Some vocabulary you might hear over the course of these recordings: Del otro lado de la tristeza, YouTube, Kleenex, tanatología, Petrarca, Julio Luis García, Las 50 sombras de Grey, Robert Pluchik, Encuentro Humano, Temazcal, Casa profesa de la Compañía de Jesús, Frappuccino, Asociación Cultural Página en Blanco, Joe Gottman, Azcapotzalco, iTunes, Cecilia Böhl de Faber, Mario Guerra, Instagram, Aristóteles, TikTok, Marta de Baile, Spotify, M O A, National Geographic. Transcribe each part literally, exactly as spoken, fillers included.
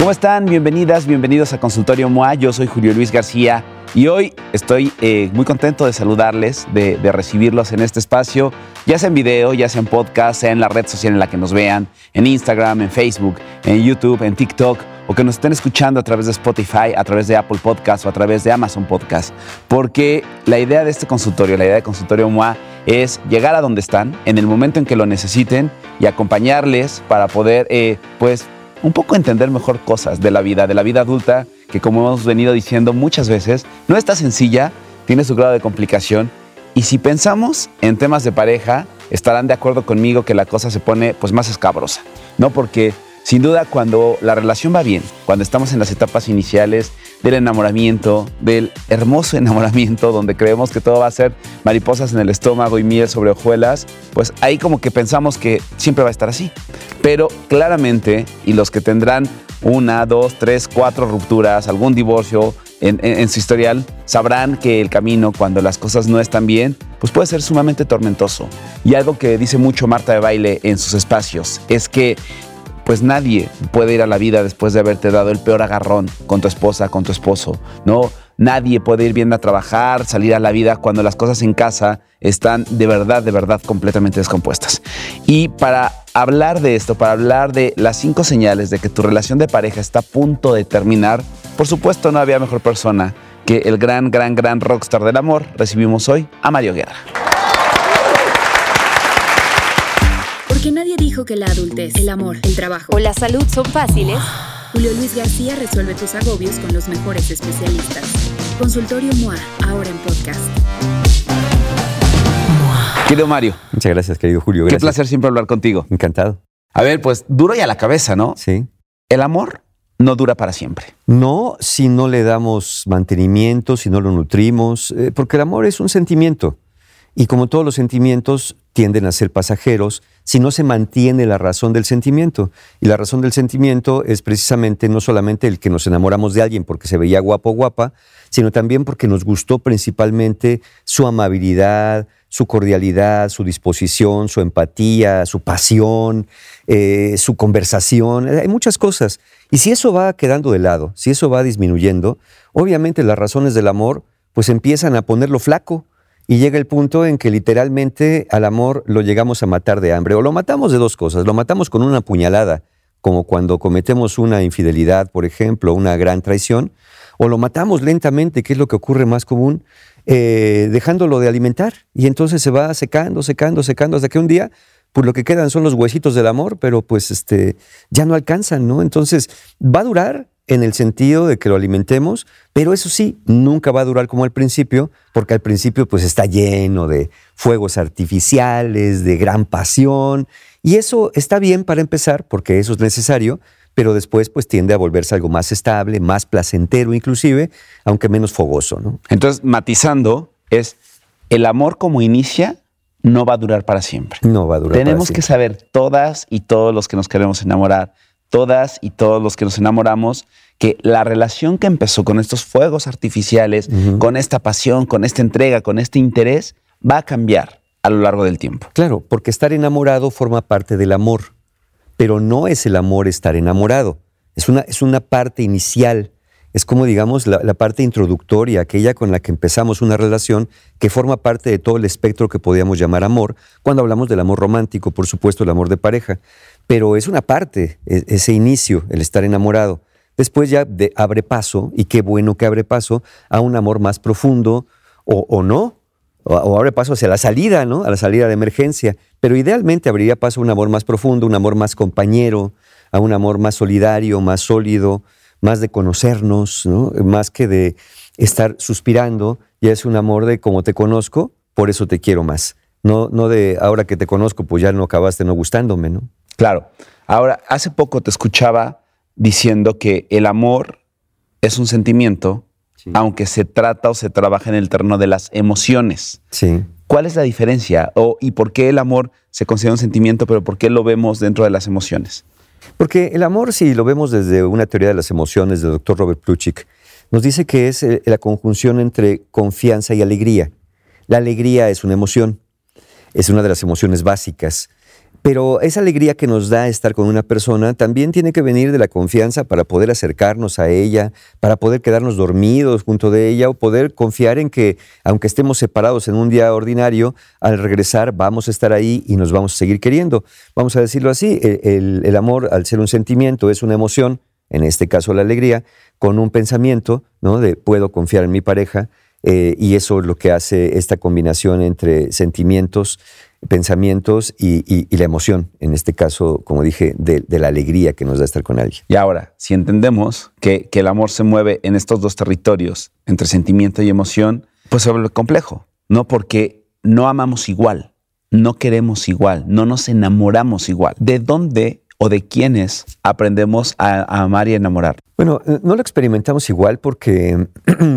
¿Cómo están? Bienvenidas, bienvenidos a Consultorio M O A. Yo soy Julio Luis García y hoy estoy eh, muy contento de saludarles, de, de recibirlos en este espacio, ya sea en video, ya sea en podcast, sea en la red social en la que nos vean, en Instagram, en Facebook, en YouTube, en TikTok, o que nos estén escuchando a través de Spotify, a través de Apple Podcast o a través de Amazon Podcast. Porque la idea de este consultorio, la idea de Consultorio M O A, es llegar a donde están, en el momento en que lo necesiten, y acompañarles para poder, eh, pues, un poco entender mejor cosas de la vida, de la vida adulta, que como hemos venido diciendo muchas veces, no está sencilla, tiene su grado de complicación. Y si pensamos en temas de pareja, estarán de acuerdo conmigo que la cosa se pone pues más escabrosa, ¿no? Porque sin duda cuando la relación va bien, cuando estamos en las etapas iniciales del enamoramiento, del hermoso enamoramiento donde creemos que todo va a ser mariposas en el estómago y miel sobre hojuelas, pues ahí como que pensamos que siempre va a estar así. Pero claramente, y los que tendrán una, dos, tres, cuatro rupturas, algún divorcio en, en, en su historial, sabrán que el camino cuando las cosas no están bien, pues puede ser sumamente tormentoso. Y algo que dice mucho Marta de Baile en sus espacios es que pues nadie puede ir a la vida después de haberte dado el peor agarrón con tu esposa, con tu esposo, ¿no? Nadie puede ir bien a trabajar, salir a la vida cuando las cosas en casa están de verdad, de verdad completamente descompuestas. Y para hablar de esto, para hablar de las cinco señales de que tu relación de pareja está a punto de terminar, por supuesto no había mejor persona que el gran, gran, gran rockstar del amor. Recibimos hoy a Mario Guerra. Porque nadie dijo que la adultez, el amor, el trabajo o la salud son fáciles. Julio Luis García resuelve tus agobios con los mejores especialistas. Consultorio M O A, ahora en podcast. Querido Mario. Muchas gracias, querido Julio. Gracias. Qué placer siempre hablar contigo. Encantado. A ver, pues duro y a la cabeza, ¿no? Sí. El amor no dura para siempre. No, si no le damos mantenimiento, si no lo nutrimos, eh, porque el amor es un sentimiento. Y como todos los sentimientos tienden a ser pasajeros si no se mantiene la razón del sentimiento. Y la razón del sentimiento es precisamente no solamente el que nos enamoramos de alguien porque se veía guapo o guapa, sino también porque nos gustó principalmente su amabilidad, su cordialidad, su disposición, su empatía, su pasión, eh, su conversación. Hay muchas cosas. Y si eso va quedando de lado, si eso va disminuyendo, obviamente las razones del amor pues empiezan a ponerlo flaco. Y llega el punto en que literalmente al amor lo llegamos a matar de hambre. O lo matamos de dos cosas. Lo matamos con una puñalada, como cuando cometemos una infidelidad, por ejemplo, una gran traición. O lo matamos lentamente, que es lo que ocurre más común, eh, dejándolo de alimentar. Y entonces se va secando, secando, secando, hasta que un día, pues lo que quedan son los huesitos del amor, pero pues este, ya no alcanzan, ¿no? Entonces va a durar en el sentido de que lo alimentemos, pero eso sí, nunca va a durar como al principio, porque al principio pues está lleno de fuegos artificiales, de gran pasión, y eso está bien para empezar, porque eso es necesario, pero después pues tiende a volverse algo más estable, más placentero inclusive, aunque menos fogoso, ¿no? Entonces, matizando, es el amor como inicia, no va a durar para siempre. No va a durar Tenemos para siempre. Tenemos que saber todas y todos los que nos queremos enamorar, todas y todos los que nos enamoramos, que la relación que empezó con estos fuegos artificiales, uh-huh. con esta pasión, con esta entrega, con este interés, va a cambiar a lo largo del tiempo. Claro, porque estar enamorado forma parte del amor, pero no es el amor estar enamorado. Es una, es una parte inicial, es como digamos la, la parte introductoria, aquella con la que empezamos una relación que forma parte de todo el espectro que podíamos llamar amor, cuando hablamos del amor romántico, por supuesto, el amor de pareja. Pero es una parte, ese inicio, el estar enamorado. Después ya de, abre paso, y qué bueno que abre paso, a un amor más profundo, o, o no, o, o abre paso hacia la salida, ¿no? A la salida de emergencia. Pero idealmente abriría paso a un amor más profundo, un amor más compañero, a un amor más solidario, más sólido, más de conocernos, ¿no? Más que de estar suspirando, ya es un amor de como te conozco, por eso te quiero más. No, no de ahora que te conozco, pues ya no acabaste no gustándome, ¿no? Claro. Ahora, hace poco te escuchaba diciendo que el amor es un sentimiento, sí. aunque se trata o se trabaja en el terreno de las emociones. Sí. ¿Cuál es la diferencia? O, ¿y por qué el amor se considera un sentimiento, pero por qué lo vemos dentro de las emociones? Porque el amor, si lo vemos desde una teoría de las emociones del doctor Robert Pluchik, nos dice que es la conjunción entre confianza y alegría. La alegría es una emoción, es una de las emociones básicas. Pero esa alegría que nos da estar con una persona también tiene que venir de la confianza para poder acercarnos a ella, para poder quedarnos dormidos junto de ella o poder confiar en que, aunque estemos separados en un día ordinario, al regresar vamos a estar ahí y nos vamos a seguir queriendo. Vamos a decirlo así, el, el amor, al ser un sentimiento, es una emoción, en este caso la alegría, con un pensamiento, ¿no?, de puedo confiar en mi pareja, eh, y eso es lo que hace esta combinación entre sentimientos, pensamientos y, y, y la emoción, en este caso, como dije, de, de la alegría que nos da estar con alguien. Y ahora, si entendemos que, que el amor se mueve en estos dos territorios, entre sentimiento y emoción, pues se vuelve complejo, ¿no? Porque no amamos igual, no queremos igual, no nos enamoramos igual. ¿De dónde o de quiénes aprendemos a, a amar y enamorar? Bueno, no lo experimentamos igual porque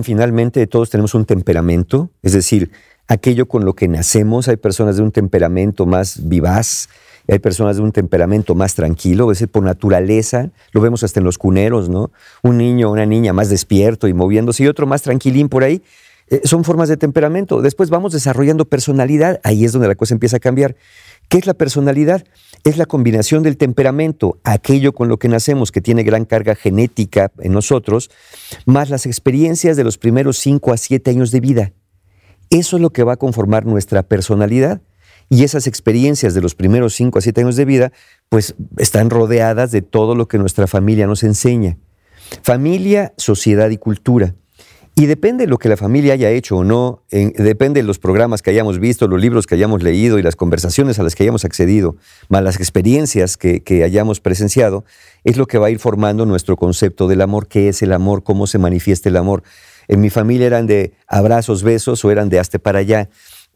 finalmente todos tenemos un temperamento, es decir, aquello con lo que nacemos. Hay personas de un temperamento más vivaz, hay personas de un temperamento más tranquilo, es decir, por naturaleza, lo vemos hasta en los cuneros, ¿no? Un niño o una niña más despierto y moviéndose y otro más tranquilín por ahí. Eh, son formas de temperamento. Después vamos desarrollando personalidad, ahí es donde la cosa empieza a cambiar. ¿Qué es la personalidad? Es la combinación del temperamento, aquello con lo que nacemos, que tiene gran carga genética en nosotros, más las experiencias de los primeros cinco a siete años de vida. Eso es lo que va a conformar nuestra personalidad, y esas experiencias de los primeros cinco a siete años de vida pues están rodeadas de todo lo que nuestra familia nos enseña. Familia, sociedad y cultura. Y depende de lo que la familia haya hecho o no, en, depende de los programas que hayamos visto, los libros que hayamos leído y las conversaciones a las que hayamos accedido, más las experiencias que, que hayamos presenciado, es lo que va a ir formando nuestro concepto del amor. ¿Qué es el amor? ¿Cómo se manifiesta el amor? En mi familia eran de abrazos, besos, o eran de hazte para allá.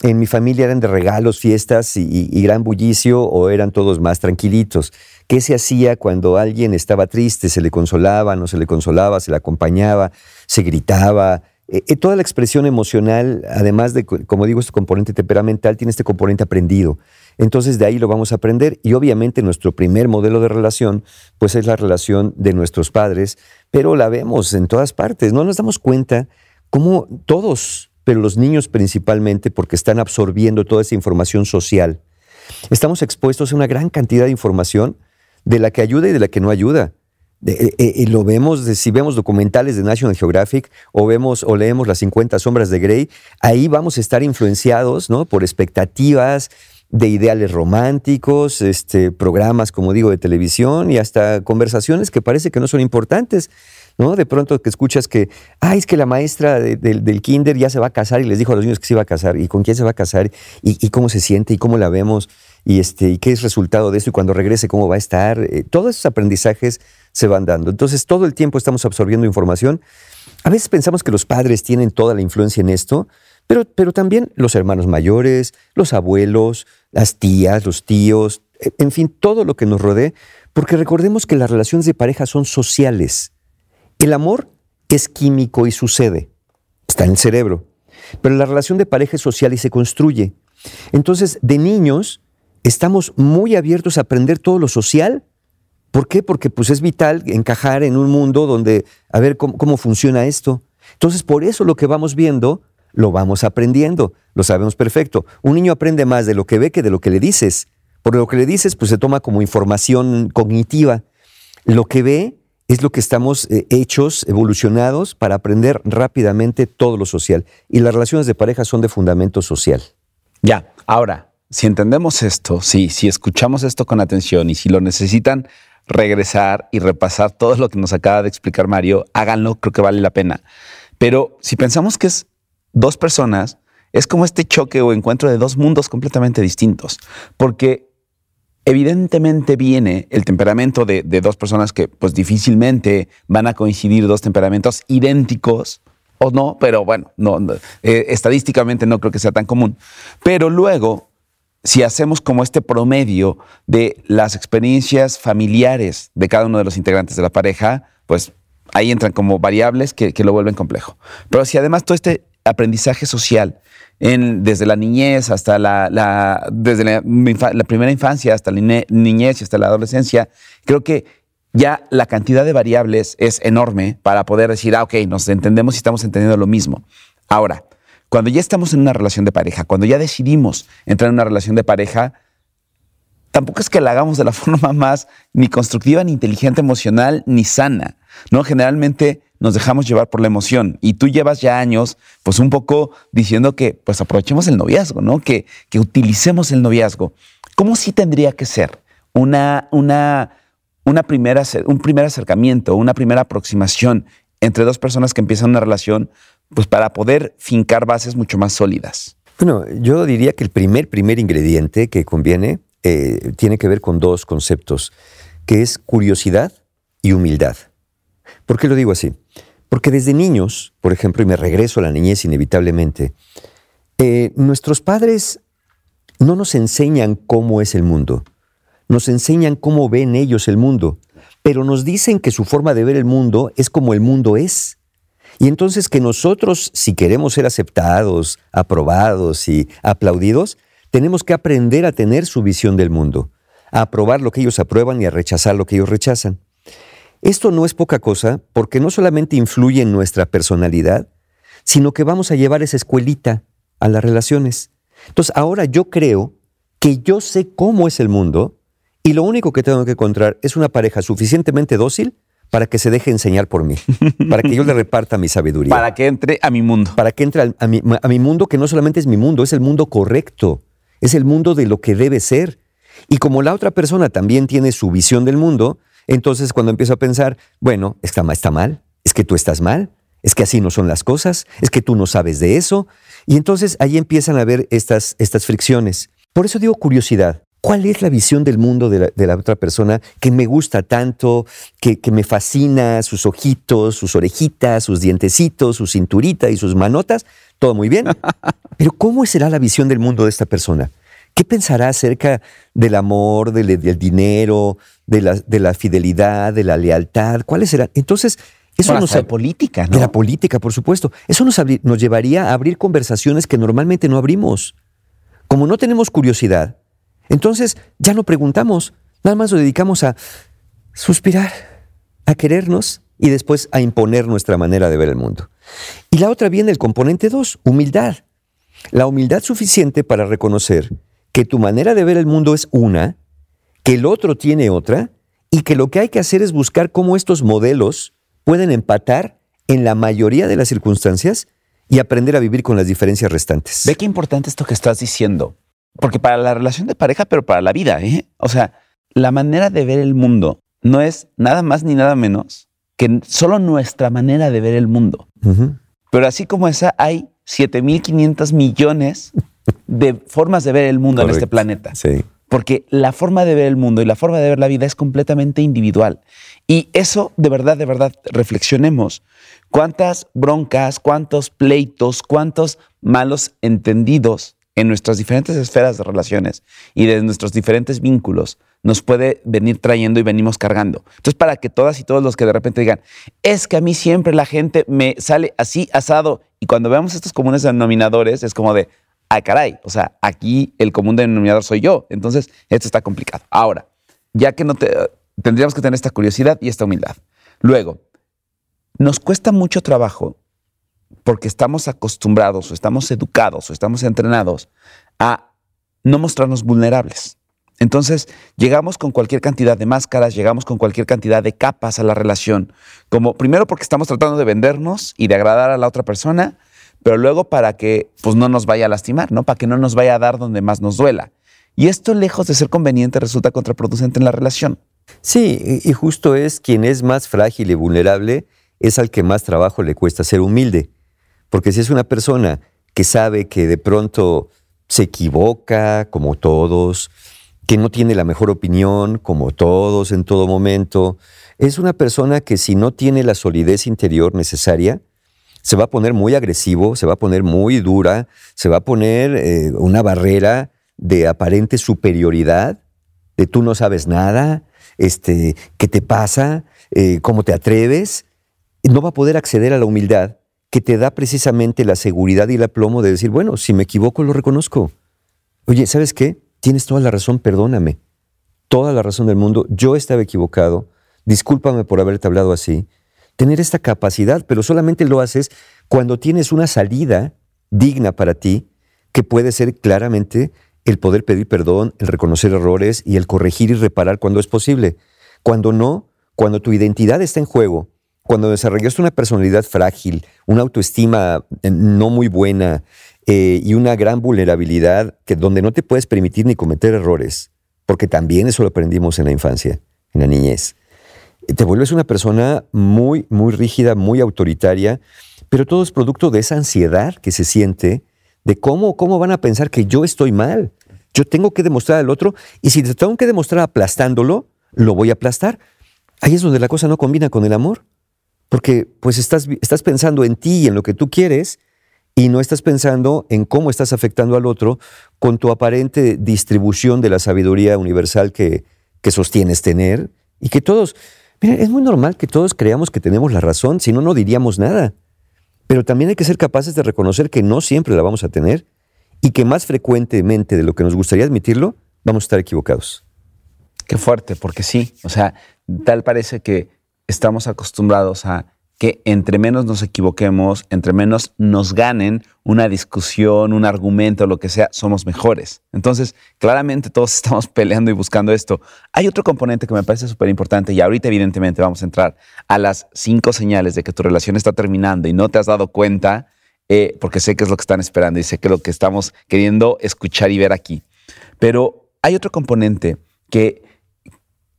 En mi familia eran de regalos, fiestas y, y, y gran bullicio, o eran todos más tranquilitos. ¿Qué se hacía cuando alguien estaba triste? ¿Se le consolaba, no se le consolaba, se le acompañaba, se gritaba? Eh, toda la expresión emocional, además de, como digo, este componente temperamental, tiene este componente aprendido. Entonces de ahí lo vamos a aprender, y obviamente nuestro primer modelo de relación pues es la relación de nuestros padres, pero la vemos en todas partes. No nos damos cuenta cómo todos, pero los niños principalmente, porque están absorbiendo toda esa información social. Estamos expuestos a una gran cantidad de información, de la que ayuda y de la que no ayuda. Eh, eh, eh, lo vemos, de, si vemos documentales de National Geographic o, vemos, o leemos Las cincuenta sombras de Grey, ahí vamos a estar influenciados, ¿no?, por expectativas, de ideales románticos, este, programas, como digo, de televisión, y hasta conversaciones que parece que no son importantes, ¿no? De pronto que escuchas que, ay, es que la maestra de, de, del kinder ya se va a casar y les dijo a los niños que se iba a casar, y con quién se va a casar, y, y cómo se siente, y cómo la vemos, y, este, y qué es resultado de eso, y cuando regrese cómo va a estar. Eh, todos esos aprendizajes se van dando. Entonces, todo el tiempo estamos absorbiendo información. A veces pensamos que los padres tienen toda la influencia en esto, Pero, pero también los hermanos mayores, los abuelos, las tías, los tíos, en fin, todo lo que nos rodee, porque recordemos que las relaciones de pareja son sociales. El amor es químico y sucede, está en el cerebro, pero la relación de pareja es social y se construye. Entonces, de niños estamos muy abiertos a aprender todo lo social. ¿Por qué? Porque pues, es vital encajar en un mundo donde, a ver cómo, cómo funciona esto. Entonces, por eso lo que vamos viendo lo vamos aprendiendo, lo sabemos perfecto. Un niño aprende más de lo que ve que de lo que le dices. Por lo que le dices, pues se toma como información cognitiva. Lo que ve es lo que estamos eh, hechos, evolucionados, para aprender rápidamente todo lo social. Y las relaciones de pareja son de fundamento social. Ya, ahora, si entendemos esto, sí, si escuchamos esto con atención y si lo necesitan regresar y repasar todo lo que nos acaba de explicar Mario, háganlo, creo que vale la pena. Pero si pensamos que es dos personas, es como este choque o encuentro de dos mundos completamente distintos, porque evidentemente viene el temperamento de, de dos personas que pues difícilmente van a coincidir dos temperamentos idénticos, o no, pero bueno, no, no, eh, estadísticamente no creo que sea tan común. Pero luego, si hacemos como este promedio de las experiencias familiares de cada uno de los integrantes de la pareja, pues ahí entran como variables que, que lo vuelven complejo. Pero si además todo este aprendizaje social, en, desde la niñez hasta la, la, desde la, la primera infancia hasta la niñez y hasta la adolescencia, creo que ya la cantidad de variables es enorme para poder decir, ah, ok, nos entendemos y estamos entendiendo lo mismo. Ahora, cuando ya estamos en una relación de pareja, cuando ya decidimos entrar en una relación de pareja, tampoco es que la hagamos de la forma más ni constructiva, ni inteligente emocional, ni sana, ¿no? Generalmente nos dejamos llevar por la emoción y tú llevas ya años pues un poco diciendo que pues aprovechemos el noviazgo, ¿no? Que, que utilicemos el noviazgo. ¿Cómo sí tendría que ser una, una, una primera, un primer acercamiento, una primera aproximación entre dos personas que empiezan una relación pues para poder fincar bases mucho más sólidas? Bueno, yo diría que el primer, primer ingrediente que conviene eh, tiene que ver con dos conceptos, que es curiosidad y humildad. ¿Por qué lo digo así? Porque desde niños, por ejemplo, y me regreso a la niñez inevitablemente, eh, nuestros padres no nos enseñan cómo es el mundo, nos enseñan cómo ven ellos el mundo, pero nos dicen que su forma de ver el mundo es como el mundo es. Y entonces que nosotros, si queremos ser aceptados, aprobados y aplaudidos, tenemos que aprender a tener su visión del mundo, a aprobar lo que ellos aprueban y a rechazar lo que ellos rechazan. Esto no es poca cosa porque no solamente influye en nuestra personalidad, sino que vamos a llevar esa escuelita a las relaciones. Entonces, ahora yo creo que yo sé cómo es el mundo y lo único que tengo que encontrar es una pareja suficientemente dócil para que se deje enseñar por mí, para que yo le reparta mi sabiduría. Para que entre a mi mundo. Para que entre a mi, a mi mundo, que no solamente es mi mundo, es el mundo correcto, es el mundo de lo que debe ser. Y como la otra persona también tiene su visión del mundo, entonces cuando empiezo a pensar, bueno, está mal, está mal, es que tú estás mal, es que así no son las cosas, es que tú no sabes de eso. Y entonces ahí empiezan a haber estas, estas fricciones. Por eso digo curiosidad. ¿Cuál es la visión del mundo de la, de la otra persona que me gusta tanto, que, que me fascina, sus ojitos, sus orejitas, sus dientecitos, su cinturita y sus manotas? Todo muy bien. Pero ¿cómo será la visión del mundo de esta persona? ¿Qué pensará acerca del amor, del, del dinero, de la, de la fidelidad, de la lealtad? ¿Cuáles serán? Entonces, eso bueno, nos ab- de política, ¿no? De la política, por supuesto. Eso nos, abri- nos llevaría a abrir conversaciones que normalmente no abrimos. Como no tenemos curiosidad, entonces ya no preguntamos, nada más nos dedicamos a suspirar, a querernos y después a imponer nuestra manera de ver el mundo. Y la otra viene el componente dos, humildad. La humildad suficiente para reconocer que tu manera de ver el mundo es una, que el otro tiene otra y que lo que hay que hacer es buscar cómo estos modelos pueden empatar en la mayoría de las circunstancias y aprender a vivir con las diferencias restantes. Ve qué importante esto que estás diciendo. Porque para la relación de pareja, pero para la vida, ¿eh? O sea, la manera de ver el mundo no es nada más ni nada menos que solo nuestra manera de ver el mundo. Uh-huh. Pero así como esa, hay siete mil quinientos millones de formas de ver el mundo. Correcto. En este planeta. Sí. Porque la forma de ver el mundo y la forma de ver la vida es completamente individual. Y eso, de verdad, de verdad, reflexionemos. ¿Cuántas broncas, cuántos pleitos, cuántos malos entendidos en nuestras diferentes esferas de relaciones y de nuestros diferentes vínculos nos puede venir trayendo y venimos cargando? Entonces, para que todas y todos los que de repente digan, es que a mí siempre la gente me sale así asado, y cuando veamos estos comunes denominadores es como de, ah, caray, o sea, aquí el común denominador soy yo, entonces esto está complicado. Ahora, ya que no te, tendríamos que tener esta curiosidad y esta humildad. Luego, nos cuesta mucho trabajo porque estamos acostumbrados o estamos educados o estamos entrenados a no mostrarnos vulnerables. Entonces, llegamos con cualquier cantidad de máscaras, llegamos con cualquier cantidad de capas a la relación. Como primero porque estamos tratando de vendernos y de agradar a la otra persona, pero luego para que pues, no nos vaya a lastimar, ¿no? Para que no nos vaya a dar donde más nos duela. Y esto, lejos de ser conveniente, resulta contraproducente en la relación. Sí, y justo es quien es más frágil y vulnerable es al que más trabajo le cuesta ser humilde. Porque si es una persona que sabe que de pronto se equivoca, como todos, que no tiene la mejor opinión, como todos en todo momento, es una persona que si no tiene la solidez interior necesaria, se va a poner muy agresivo, se va a poner muy dura, se va a poner eh, una barrera de aparente superioridad, de tú no sabes nada, este, ¿qué te pasa? Eh, ¿Cómo te atreves? No va a poder acceder a la humildad que te da precisamente la seguridad y el aplomo de decir, bueno, si me equivoco, lo reconozco. Oye, ¿sabes qué? Tienes toda la razón, perdóname. Toda la razón del mundo. Yo estaba equivocado. Discúlpame por haberte hablado así. Tener esta capacidad, pero solamente lo haces cuando tienes una salida digna para ti, que puede ser claramente el poder pedir perdón, el reconocer errores y el corregir y reparar cuando es posible. Cuando no, cuando tu identidad está en juego, cuando desarrollaste una personalidad frágil, una autoestima no muy buena eh, y una gran vulnerabilidad que donde no te puedes permitir ni cometer errores, porque también eso lo aprendimos en la infancia, en la niñez. Te vuelves una persona muy, muy rígida, muy autoritaria, pero todo es producto de esa ansiedad que se siente de cómo, cómo van a pensar que yo estoy mal. Yo tengo que demostrar al otro y si te tengo que demostrar aplastándolo, lo voy a aplastar. Ahí es donde la cosa no combina con el amor. Porque pues estás, estás pensando en ti y en lo que tú quieres y no estás pensando en cómo estás afectando al otro con tu aparente distribución de la sabiduría universal que, que sostienes tener. Y que todos, mira, es muy normal que todos creamos que tenemos la razón, si no, no diríamos nada. Pero también hay que ser capaces de reconocer que no siempre la vamos a tener y que más frecuentemente de lo que nos gustaría admitirlo, vamos a estar equivocados. Qué fuerte, porque sí, o sea, tal parece que estamos acostumbrados a que entre menos nos equivoquemos, entre menos nos ganen una discusión, un argumento, lo que sea, somos mejores. Entonces, claramente todos estamos peleando y buscando esto. Hay otro componente que me parece súper importante y ahorita evidentemente vamos a entrar a las cinco señales de que tu relación está terminando y no te has dado cuenta, eh, porque sé que es lo que están esperando y sé que es lo que estamos queriendo escuchar y ver aquí. Pero hay otro componente que...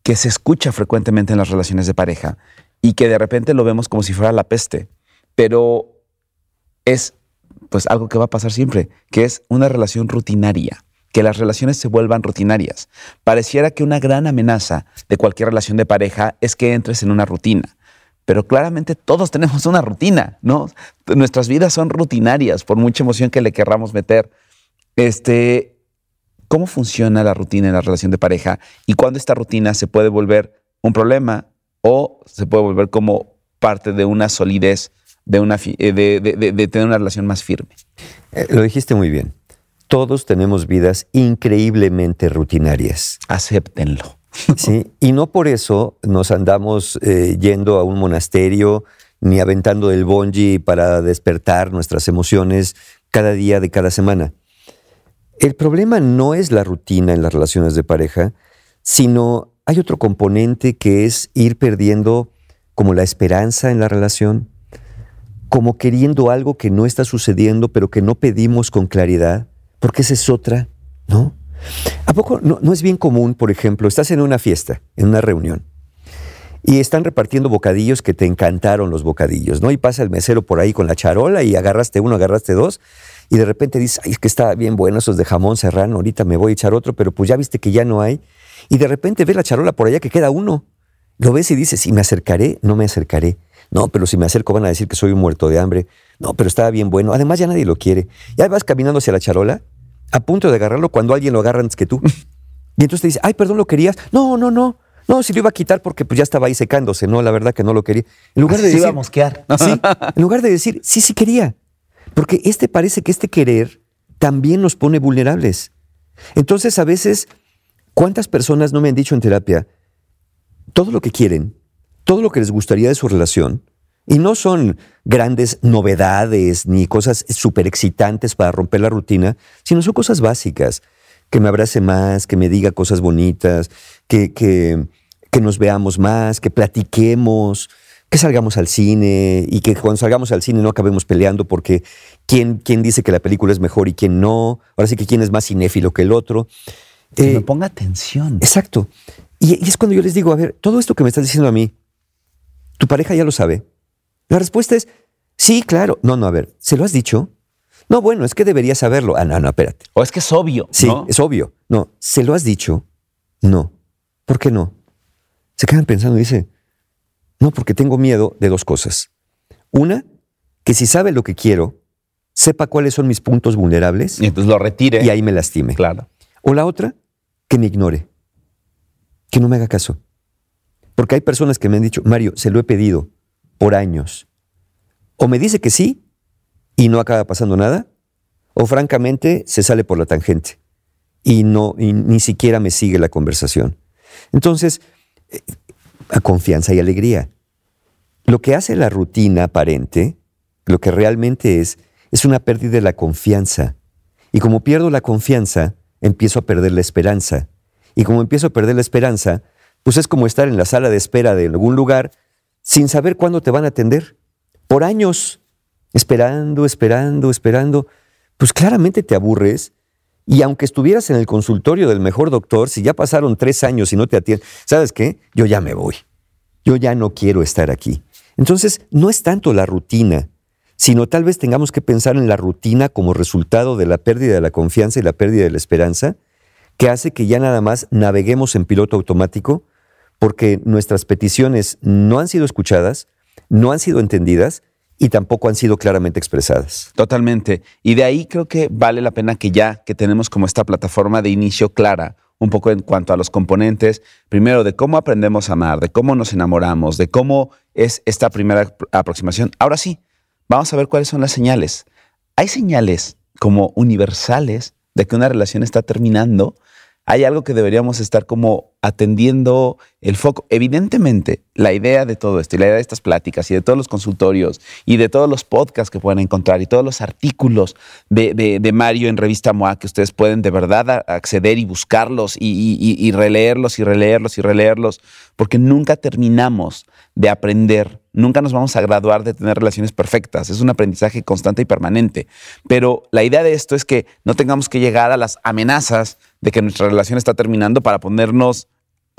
que se escucha frecuentemente en las relaciones de pareja y que de repente lo vemos como si fuera la peste, pero es pues algo que va a pasar siempre, que es una relación rutinaria, que las relaciones se vuelvan rutinarias. Pareciera que una gran amenaza de cualquier relación de pareja es que entres en una rutina, pero claramente todos tenemos una rutina, ¿no? Nuestras vidas son rutinarias, por mucha emoción que le querramos meter. Este... ¿Cómo funciona la rutina en la relación de pareja? ¿Y cuándo esta rutina se puede volver un problema o se puede volver como parte de una solidez, de, una fi- de, de, de, de tener una relación más firme? Eh, lo dijiste muy bien. Todos tenemos vidas increíblemente rutinarias. Acéptenlo. Sí, y no por eso nos andamos eh, yendo a un monasterio ni aventando el bungee para despertar nuestras emociones cada día de cada semana. El problema no es la rutina en las relaciones de pareja, sino hay otro componente que es ir perdiendo como la esperanza en la relación, como queriendo algo que no está sucediendo, pero que no pedimos con claridad, porque esa es otra, ¿no? ¿A poco no, no es bien común, por ejemplo, estás en una fiesta, en una reunión, y están repartiendo bocadillos que te encantaron los bocadillos, ¿no? Y pasa el mesero por ahí con la charola y agarraste uno, agarraste dos, y de repente dices, ay, es que está bien bueno esos de jamón serrano, ahorita me voy a echar otro, pero pues ya viste que ya no hay. Y de repente ves la charola por allá que queda uno. Lo ves y dices, ¿y me acercaré? No me acercaré. No, pero si me acerco van a decir que soy un muerto de hambre. No, pero estaba bien bueno. Además ya nadie lo quiere. Y ahí vas caminando hacia la charola, a punto de agarrarlo cuando alguien lo agarra antes que tú. Y entonces te dice, ay, perdón, ¿lo querías? No, no, no. No, si lo iba a quitar porque pues ya estaba ahí secándose. No, la verdad que no lo quería. En lugar de decir, iba a mosquear. Sí, en lugar de decir, sí, sí quería. Porque este parece que este querer también nos pone vulnerables. Entonces, a veces, ¿cuántas personas no me han dicho en terapia todo lo que quieren, todo lo que les gustaría de su relación? Y no son grandes novedades ni cosas súper excitantes para romper la rutina, sino son cosas básicas. Que me abrace más, que me diga cosas bonitas, que, que, que nos veamos más, que platiquemos, que salgamos al cine y que cuando salgamos al cine no acabemos peleando porque quién, quién dice que la película es mejor y quién no. Ahora sí que quién es más cinéfilo que el otro. Que eh, me ponga atención. Exacto. Y, y es cuando yo les digo, a ver, todo esto que me estás diciendo a mí, ¿tu pareja ya lo sabe? La respuesta es, sí, claro. No, no, a ver, ¿se lo has dicho? No, bueno, es que deberías saberlo. Ah, no, no, espérate. O es que es obvio, ¿no? Sí, es obvio. No, ¿se lo has dicho? No. ¿Por qué no? Se quedan pensando y dicen, no, porque tengo miedo de dos cosas. Una, que si sabe lo que quiero, sepa cuáles son mis puntos vulnerables. Y entonces lo retire. Y ahí me lastime. Claro. O la otra, que me ignore. Que no me haga caso. Porque hay personas que me han dicho, Mario, se lo he pedido por años. O me dice que sí y no acaba pasando nada, o francamente se sale por la tangente y, no, y ni siquiera me sigue la conversación. Entonces... a confianza y alegría. Lo que hace la rutina aparente, lo que realmente es, es una pérdida de la confianza. Y como pierdo la confianza, empiezo a perder la esperanza. Y como empiezo a perder la esperanza, pues es como estar en la sala de espera de algún lugar sin saber cuándo te van a atender. Por años, esperando, esperando, esperando, pues claramente te aburres. Y aunque estuvieras en el consultorio del mejor doctor, si ya pasaron tres años y no te atienden, ¿sabes qué? Yo ya me voy. Yo ya no quiero estar aquí. Entonces, no es tanto la rutina, sino tal vez tengamos que pensar en la rutina como resultado de la pérdida de la confianza y la pérdida de la esperanza, que hace que ya nada más naveguemos en piloto automático, porque nuestras peticiones no han sido escuchadas, no han sido entendidas y tampoco han sido claramente expresadas. Totalmente. Y de ahí creo que vale la pena que ya que tenemos como esta plataforma de inicio clara, un poco en cuanto a los componentes, primero de cómo aprendemos a amar, de cómo nos enamoramos, de cómo es esta primera aproximación. Ahora sí, vamos a ver cuáles son las señales. Hay señales como universales de que una relación está terminando. Hay algo que deberíamos estar como atendiendo el foco. Evidentemente, la idea de todo esto y la idea de estas pláticas y de todos los consultorios y de todos los podcasts que pueden encontrar y todos los artículos de, de, de Mario en Revista M O A, que ustedes pueden de verdad acceder y buscarlos y, y, y releerlos y releerlos y releerlos, porque nunca terminamos de aprender. Nunca nos vamos a graduar de tener relaciones perfectas. Es un aprendizaje constante y permanente. Pero la idea de esto es que no tengamos que llegar a las amenazas de que nuestra relación está terminando para ponernos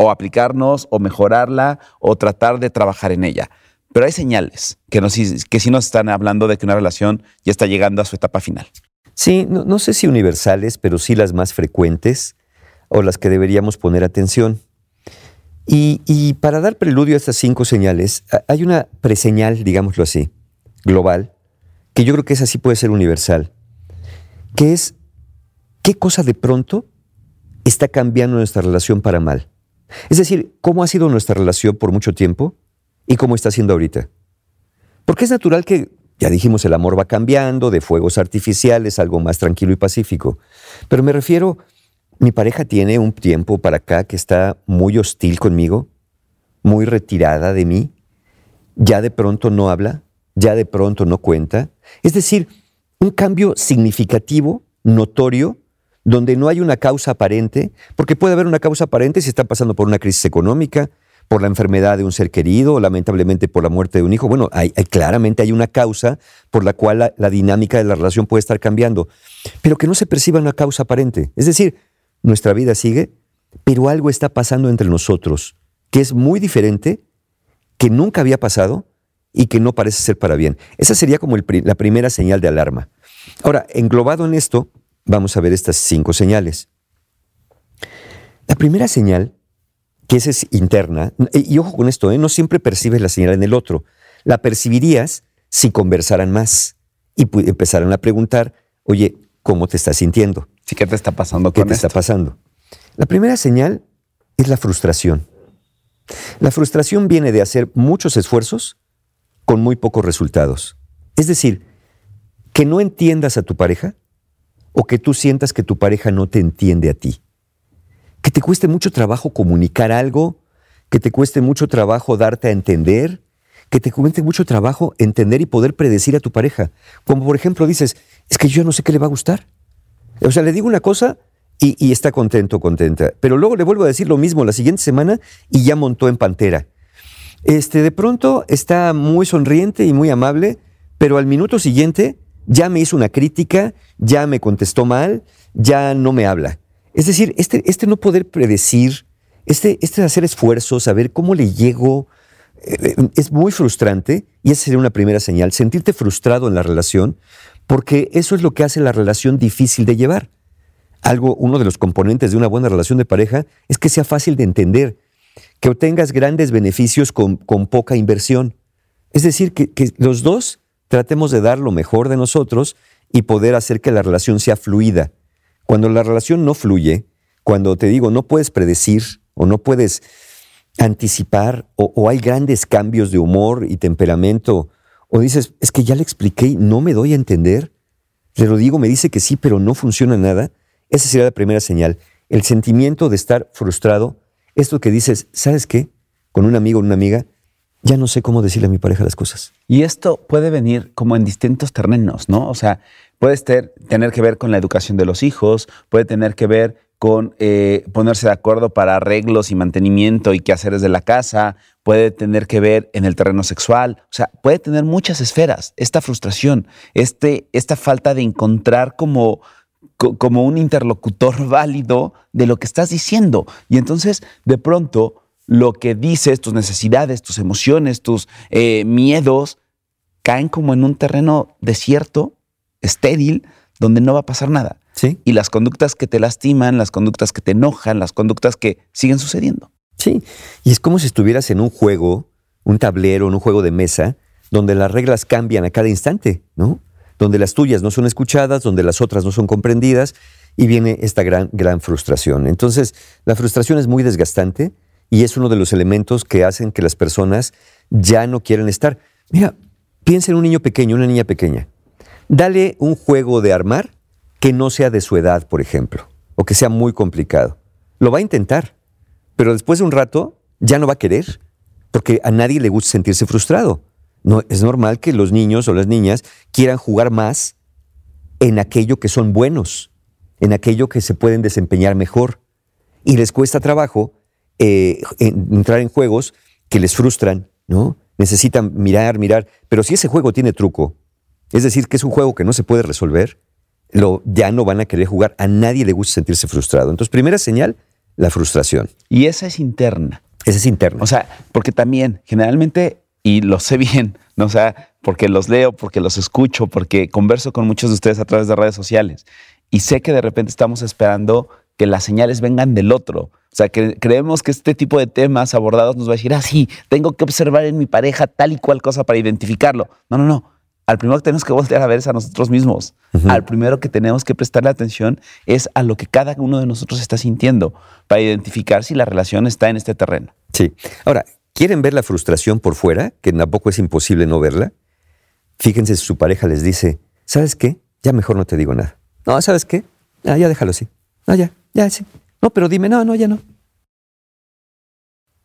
o aplicarnos o mejorarla o tratar de trabajar en ella. Pero hay señales que, nos, que sí nos están hablando de que una relación ya está llegando a su etapa final. Sí, no, no sé si universales, pero sí las más frecuentes o las que deberíamos poner atención. Y, y para dar preludio a estas cinco señales, hay una preseñal, digámoslo así, global, que yo creo que esa sí puede ser universal, que es qué cosa de pronto está cambiando nuestra relación para mal. Es decir, cómo ha sido nuestra relación por mucho tiempo y cómo está siendo ahorita. Porque es natural que, ya dijimos, el amor va cambiando, de fuegos artificiales, algo más tranquilo y pacífico. Pero me refiero... Mi pareja tiene un tiempo para acá que está muy hostil conmigo, muy retirada de mí, ya de pronto no habla, ya de pronto no cuenta. Es decir, un cambio significativo, notorio, donde no hay una causa aparente, porque puede haber una causa aparente si está pasando por una crisis económica, por la enfermedad de un ser querido, o lamentablemente por la muerte de un hijo. Bueno, hay, hay, claramente hay una causa por la cual la, la dinámica de la relación puede estar cambiando, pero que no se perciba una causa aparente. Es decir, nuestra vida sigue, pero algo está pasando entre nosotros, que es muy diferente, que nunca había pasado y que no parece ser para bien. Esa sería como el pri- la primera señal de alarma. Ahora, englobado en esto, vamos a ver estas cinco señales. La primera señal, que esa es interna, y, y ojo con esto, ¿eh? No siempre percibes la señal en el otro. La percibirías si conversaran más y pu- empezaran a preguntar, oye, ¿cómo te estás sintiendo? Sí, ¿qué te está pasando con esto? ¿Qué te está pasando? La primera señal es la frustración. La frustración viene de hacer muchos esfuerzos con muy pocos resultados. Es decir, que no entiendas a tu pareja o que tú sientas que tu pareja no te entiende a ti. Que te cueste mucho trabajo comunicar algo, que te cueste mucho trabajo darte a entender, que te cueste mucho trabajo entender y poder predecir a tu pareja. Como por ejemplo dices, es que yo ya no sé qué le va a gustar. O sea, le digo una cosa y, y está contento, contenta. Pero luego le vuelvo a decir lo mismo la siguiente semana y ya montó en pantera. Este, de pronto está muy sonriente y muy amable, pero al minuto siguiente ya me hizo una crítica, ya me contestó mal, ya no me habla. Es decir, este, este no poder predecir, este, este hacer esfuerzos, saber cómo le llego, es muy frustrante y esa sería una primera señal. Sentirte frustrado en la relación, porque eso es lo que hace la relación difícil de llevar. Algo, uno de los componentes de una buena relación de pareja es que sea fácil de entender, que obtengas grandes beneficios con, con poca inversión. Es decir, que, que los dos tratemos de dar lo mejor de nosotros y poder hacer que la relación sea fluida. Cuando la relación no fluye, cuando te digo no puedes predecir o no puedes anticipar o, o hay grandes cambios de humor y temperamento, o dices, es que ya le expliqué y no me doy a entender. Le lo digo, me dice que sí, pero no funciona nada. Esa sería la primera señal. El sentimiento de estar frustrado. Esto que dices, ¿sabes qué? Con un amigo o una amiga, ya no sé cómo decirle a mi pareja las cosas. Y esto puede venir como en distintos terrenos, ¿no? O sea, puede ter, tener que ver con la educación de los hijos, puede tener que ver con eh, ponerse de acuerdo para arreglos y mantenimiento y quehaceres de la casa, puede tener que ver en el terreno sexual, o sea, puede tener muchas esferas, esta frustración, este, esta falta de encontrar como... como un interlocutor válido de lo que estás diciendo. Y entonces, de pronto, lo que dices, tus necesidades, tus emociones, tus eh, miedos, caen como en un terreno desierto, estéril, donde no va a pasar nada. ¿Sí? Y las conductas que te lastiman, las conductas que te enojan, las conductas que siguen sucediendo. Sí, y es como si estuvieras en un juego, un tablero, en un juego de mesa, donde las reglas cambian a cada instante, ¿no? Donde las tuyas no son escuchadas, donde las otras no son comprendidas, y viene esta gran, gran frustración. Entonces, la frustración es muy desgastante y es uno de los elementos que hacen que las personas ya no quieran estar. Mira, piensa en un niño pequeño, una niña pequeña. Dale un juego de armar que no sea de su edad, por ejemplo, o que sea muy complicado. Lo va a intentar, pero después de un rato ya no va a querer, porque a nadie le gusta sentirse frustrado. No, es normal que los niños o las niñas quieran jugar más en aquello que son buenos, en aquello que se pueden desempeñar mejor. Y les cuesta trabajo eh, entrar en juegos que les frustran, ¿no? Necesitan mirar, mirar. Pero si ese juego tiene truco, es decir, que es un juego que no se puede resolver, lo, ya no van a querer jugar. A nadie le gusta sentirse frustrado. Entonces, primera señal, la frustración. Y esa es interna. Esa es interna. O sea, porque también generalmente... Y lo sé bien, ¿no? O sea, porque los leo, porque los escucho, porque converso con muchos de ustedes a través de redes sociales. Y sé que de repente estamos esperando que las señales vengan del otro. O sea, que creemos que este tipo de temas abordados nos va a decir, ah, sí, tengo que observar en mi pareja tal y cual cosa para identificarlo. No, no, no. Al primero que tenemos que voltear a ver es a nosotros mismos. Uh-huh. Al primero que tenemos que prestarle atención es a lo que cada uno de nosotros está sintiendo para identificar si la relación está en este terreno. Sí. Ahora, ¿quieren ver la frustración por fuera? Que tampoco es imposible no verla. Fíjense si su pareja les dice, ¿sabes qué? Ya mejor no te digo nada. No, ¿sabes qué? Ah, ya déjalo así. No, ya, ya, sí. No, pero dime, no, no, ya no.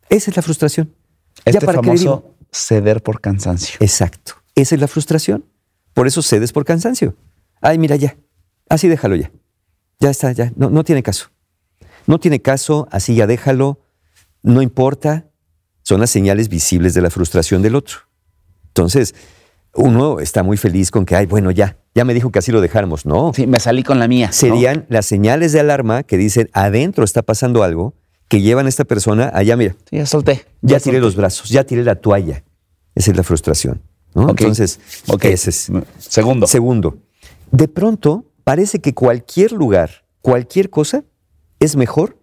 Esa es la frustración. Este famoso ceder por cansancio. Exacto. Esa es la frustración. Por eso cedes por cansancio. Ay, mira, ya. Así déjalo ya. Ya está, ya. No, no tiene caso. No tiene caso, así ya déjalo. No importa. Son las señales visibles de la frustración del otro. Entonces, uno está muy feliz con que, ay, bueno, ya, ya me dijo que así lo dejáramos. No. Sí, me salí con la mía. Serían ¿no? las señales de alarma que dicen, adentro está pasando algo, que llevan a esta persona allá, mira. Sí, ya solté. Ya, ya tiré solté. los brazos, ya tiré la toalla. Esa es la frustración, ¿no? Okay. Entonces, okay. ese es. Segundo. Segundo. De pronto, parece que cualquier lugar, cualquier cosa, es mejor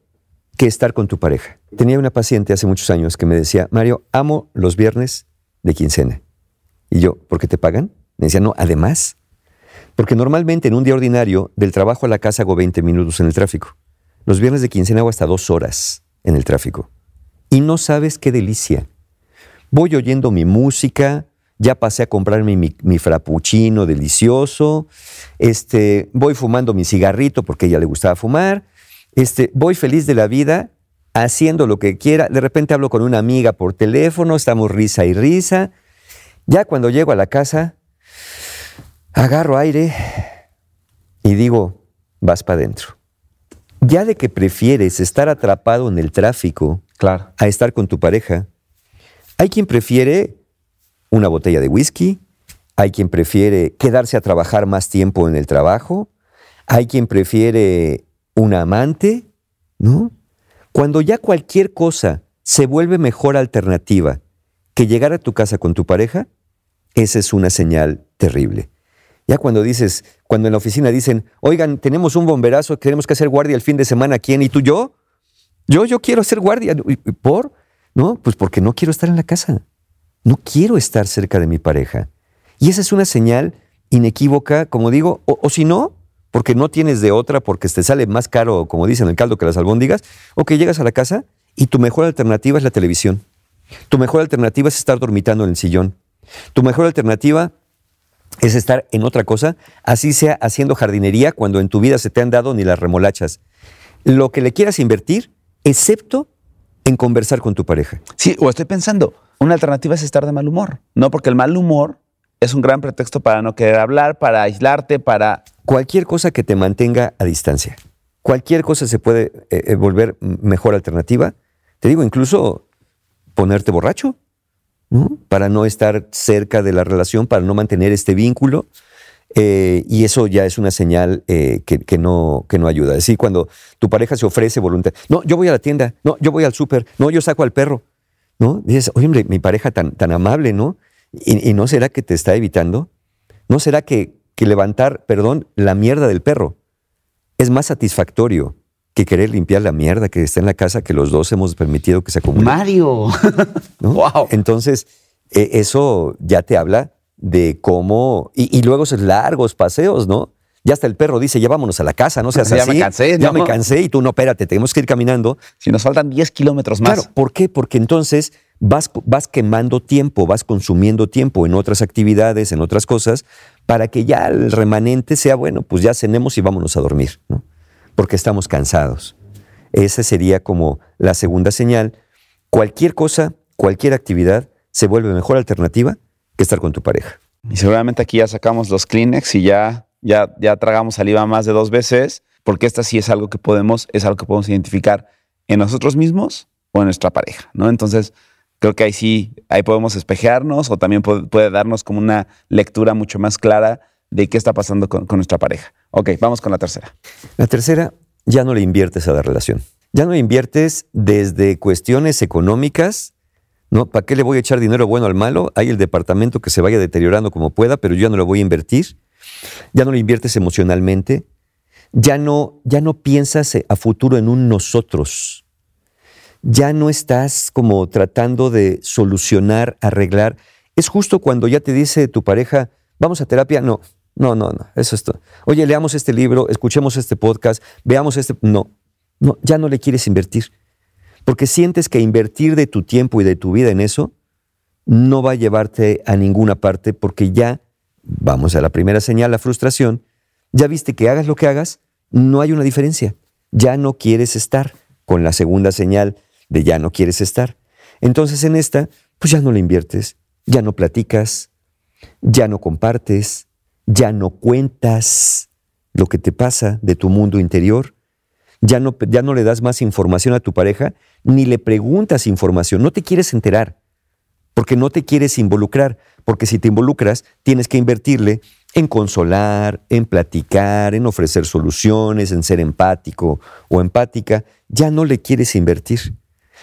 que estar con tu pareja. Tenía una paciente hace muchos años que me decía, Mario, amo los viernes de quincena. Y yo, ¿por qué te pagan? Me decía, no, además. Porque normalmente en un día ordinario, del trabajo a la casa hago veinte minutos en el tráfico. Los viernes de quincena hago hasta dos horas en el tráfico. Y no sabes qué delicia. Voy oyendo mi música, ya pasé a comprarme mi, mi frappuccino delicioso, este, voy fumando mi cigarrito porque a ella le gustaba fumar, Este, voy feliz de la vida, haciendo lo que quiera. De repente hablo con una amiga por teléfono, estamos risa y risa. Ya cuando llego a la casa, agarro aire y digo, vas para adentro. Ya de que prefieres estar atrapado en el tráfico claro. a estar con tu pareja, hay quien prefiere una botella de whisky, hay quien prefiere quedarse a trabajar más tiempo en el trabajo, hay quien prefiere... una amante, ¿no? Cuando ya cualquier cosa se vuelve mejor alternativa que llegar a tu casa con tu pareja, esa es una señal terrible. Ya cuando dices, cuando en la oficina dicen, oigan, tenemos un bomberazo, tenemos que hacer guardia el fin de semana, ¿quién? ¿Y tú, yo? Yo, yo quiero hacer guardia. ¿Por? No, pues porque no quiero estar en la casa. No quiero estar cerca de mi pareja. Y esa es una señal inequívoca, como digo, o, o si no, porque no tienes de otra, porque te sale más caro, como dicen, el caldo que las albóndigas, o que llegas a la casa y tu mejor alternativa es la televisión. Tu mejor alternativa es estar dormitando en el sillón. Tu mejor alternativa es estar en otra cosa, así sea haciendo jardinería cuando en tu vida se te han dado ni las remolachas. Lo que le quieras invertir, excepto en conversar con tu pareja. Sí, o estoy pensando, una alternativa es estar de mal humor, ¿no? Porque el mal humor es un gran pretexto para no querer hablar, para aislarte, para... Cualquier cosa que te mantenga a distancia. Cualquier cosa se puede eh, volver mejor alternativa. Te digo, incluso ponerte borracho, ¿no? Para no estar cerca de la relación, para no mantener este vínculo. Eh, y eso ya es una señal eh, que, que, no, que no ayuda. Es decir, cuando tu pareja se ofrece voluntad, no, yo voy a la tienda, no, yo voy al súper, no, yo saco al perro, ¿no? Dices, oye, hombre, mi pareja tan, tan amable, ¿no? Y, ¿Y no será que te está evitando? ¿No será que, que levantar, perdón, la mierda del perro es más satisfactorio que querer limpiar la mierda que está en la casa que los dos hemos permitido que se acumule? ¡Mario! ¿No? ¡Wow! Entonces, eh, eso ya te habla de cómo... Y, y luego esos largos paseos, ¿no? Ya hasta el perro dice, ya vámonos a la casa, no seas ya así. Ya me cansé. Ya ¿no? me cansé y tú, no, espérate, tenemos que ir caminando. Si nos faltan diez kilómetros más. Claro, ¿por qué? Porque entonces vas, vas quemando tiempo, vas consumiendo tiempo en otras actividades, en otras cosas, para que ya el remanente sea, bueno, pues ya cenemos y vámonos a dormir, ¿no? Porque estamos cansados. Esa sería como la segunda señal. Cualquier cosa, cualquier actividad se vuelve mejor alternativa que estar con tu pareja. Y seguramente aquí ya sacamos los Kleenex y ya, ya, ya tragamos saliva más de dos veces, porque esta sí es algo que podemos, es algo que podemos identificar en nosotros mismos o en nuestra pareja, ¿no? Entonces, creo que ahí sí, ahí podemos espejearnos o también puede, puede darnos como una lectura mucho más clara de qué está pasando con, con nuestra pareja. Ok, vamos con la tercera. La tercera, ya no le inviertes a la relación. Ya no le inviertes desde cuestiones económicas, ¿no? ¿Para qué le voy a echar dinero bueno al malo? Hay el departamento que se vaya deteriorando como pueda, pero yo ya no lo voy a invertir. Ya no le inviertes emocionalmente. Ya no, ya no piensas a futuro en un nosotros. Ya no estás como tratando de solucionar, arreglar. Es justo cuando ya te dice tu pareja, vamos a terapia. No. No, no, no, eso es todo. Oye, leamos este libro, escuchemos este podcast, veamos este... No, no, ya no le quieres invertir. Porque sientes que invertir de tu tiempo y de tu vida en eso no va a llevarte a ninguna parte porque ya, vamos a la primera señal, la frustración, ya viste que hagas lo que hagas, no hay una diferencia. Ya no quieres estar, con la segunda señal de ya no quieres estar. Entonces en esta, pues ya no le inviertes, ya no platicas, ya no compartes, ya no cuentas lo que te pasa de tu mundo interior, ya no, ya no le das más información a tu pareja, ni le preguntas información, no te quieres enterar, porque no te quieres involucrar, porque si te involucras tienes que invertirle en consolar, en platicar, en ofrecer soluciones, en ser empático o empática, ya no le quieres invertir.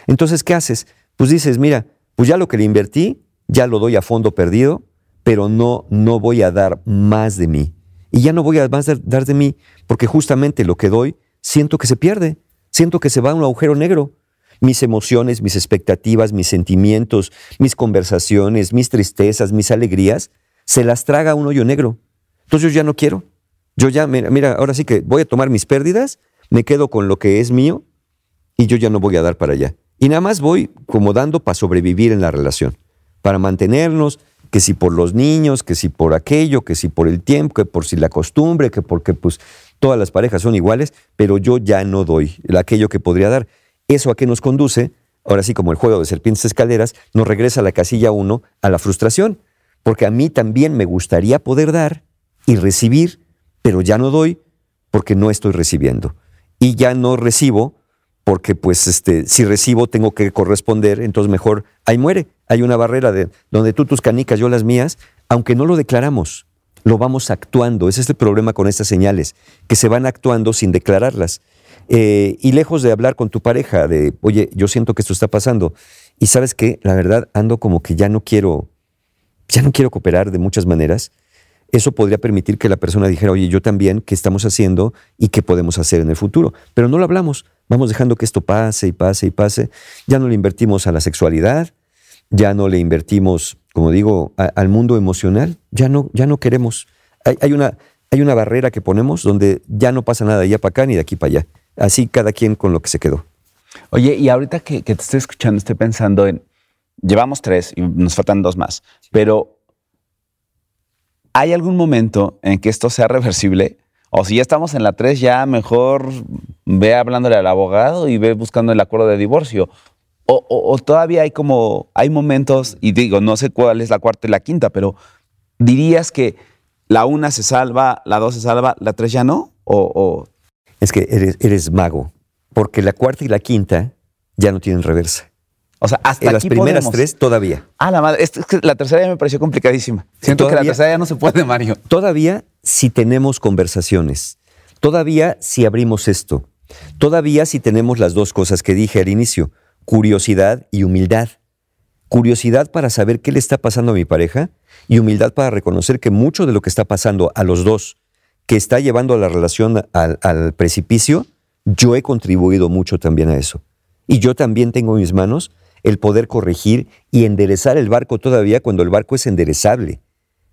Entonces, ¿qué haces? Pues dices, mira, pues ya lo que le invertí, ya lo doy a fondo perdido, pero no, no voy a dar más de mí. Y ya no voy a más de, dar de mí porque justamente lo que doy siento que se pierde, siento que se va a un agujero negro. Mis emociones, mis expectativas, mis sentimientos, mis conversaciones, mis tristezas, mis alegrías, se las traga un hoyo negro. Entonces yo ya no quiero. Yo ya, mira, mira, ahora sí que voy a tomar mis pérdidas, me quedo con lo que es mío y yo ya no voy a dar para allá. Y nada más voy como dando para sobrevivir en la relación, para mantenernos, que si por los niños, que si por aquello, que si por el tiempo, que por si la costumbre, que porque pues todas las parejas son iguales, pero yo ya no doy aquello que podría dar. ¿Eso a qué nos conduce? Ahora sí, como el juego de serpientes escaleras, nos regresa a la casilla uno, a la frustración, porque a mí también me gustaría poder dar y recibir, pero ya no doy porque no estoy recibiendo. Y ya no recibo porque pues este, si recibo tengo que corresponder, entonces mejor ahí muere. Hay una barrera de donde tú tus canicas, yo las mías, aunque no lo declaramos, lo vamos actuando. Ese es el problema con estas señales, que se van actuando sin declararlas. Eh, y lejos de hablar con tu pareja de, oye, yo siento que esto está pasando. Y ¿sabes qué? La verdad, ando como que ya no quiero, ya no quiero cooperar de muchas maneras. Eso podría permitir que la persona dijera, oye, yo también, ¿qué estamos haciendo y qué podemos hacer en el futuro? Pero no lo hablamos. Vamos dejando que esto pase y pase y pase. Ya no le invertimos a la sexualidad, ya no le invertimos, como digo, a, al mundo emocional. Ya no, ya no queremos. Hay, hay, una, hay una barrera que ponemos donde ya no pasa nada de allá para acá ni de aquí para allá. Así cada quien con lo que se quedó. Oye, y ahorita que, que te estoy escuchando, estoy pensando en... Llevamos tres y nos faltan dos más, sí. Pero... ¿Hay algún momento en que esto sea reversible? O si ya estamos en la tres, ya mejor ve hablándole al abogado y ve buscando el acuerdo de divorcio. o, o, o todavía hay como, hay momentos, y digo, no sé cuál es la cuarta y la quinta, pero dirías que la una se salva, la dos se salva, la tres ya no, o... o... Es que eres, eres mago, porque la cuarta y la quinta ya no tienen reversa. O sea, hasta en las aquí primeras podemos. Tres todavía. Ah, la madre. Es que la tercera ya me pareció complicadísima. Siento todavía, que la tercera ya no se puede, Mario. Todavía si tenemos conversaciones, todavía si abrimos esto, todavía si tenemos las dos cosas que dije al inicio, curiosidad y humildad. Curiosidad para saber qué le está pasando a mi pareja y humildad para reconocer que mucho de lo que está pasando a los dos, que está llevando a la relación al, al precipicio, yo he contribuido mucho también a eso. Y yo también tengo en mis manos el poder corregir y enderezar el barco todavía cuando el barco es enderezable,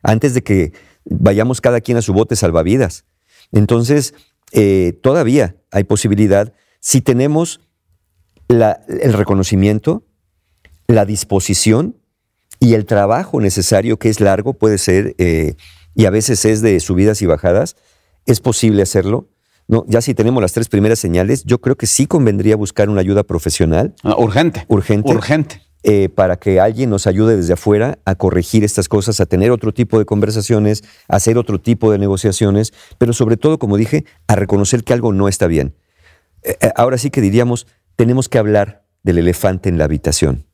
antes de que vayamos cada quien a su bote salvavidas. Entonces, eh, todavía hay posibilidad si tenemos la, el reconocimiento, la disposición y el trabajo necesario, que es largo, puede ser, eh, y a veces es de subidas y bajadas, es posible hacerlo. No, ya si tenemos las tres primeras señales, yo creo que sí convendría buscar una ayuda profesional. Ah, urgente. Urgente. Urgente. Eh, para que alguien nos ayude desde afuera a corregir estas cosas, a tener otro tipo de conversaciones, a hacer otro tipo de negociaciones, pero sobre todo, como dije, a reconocer que algo no está bien. Eh, ahora sí que diríamos, tenemos que hablar del elefante en la habitación.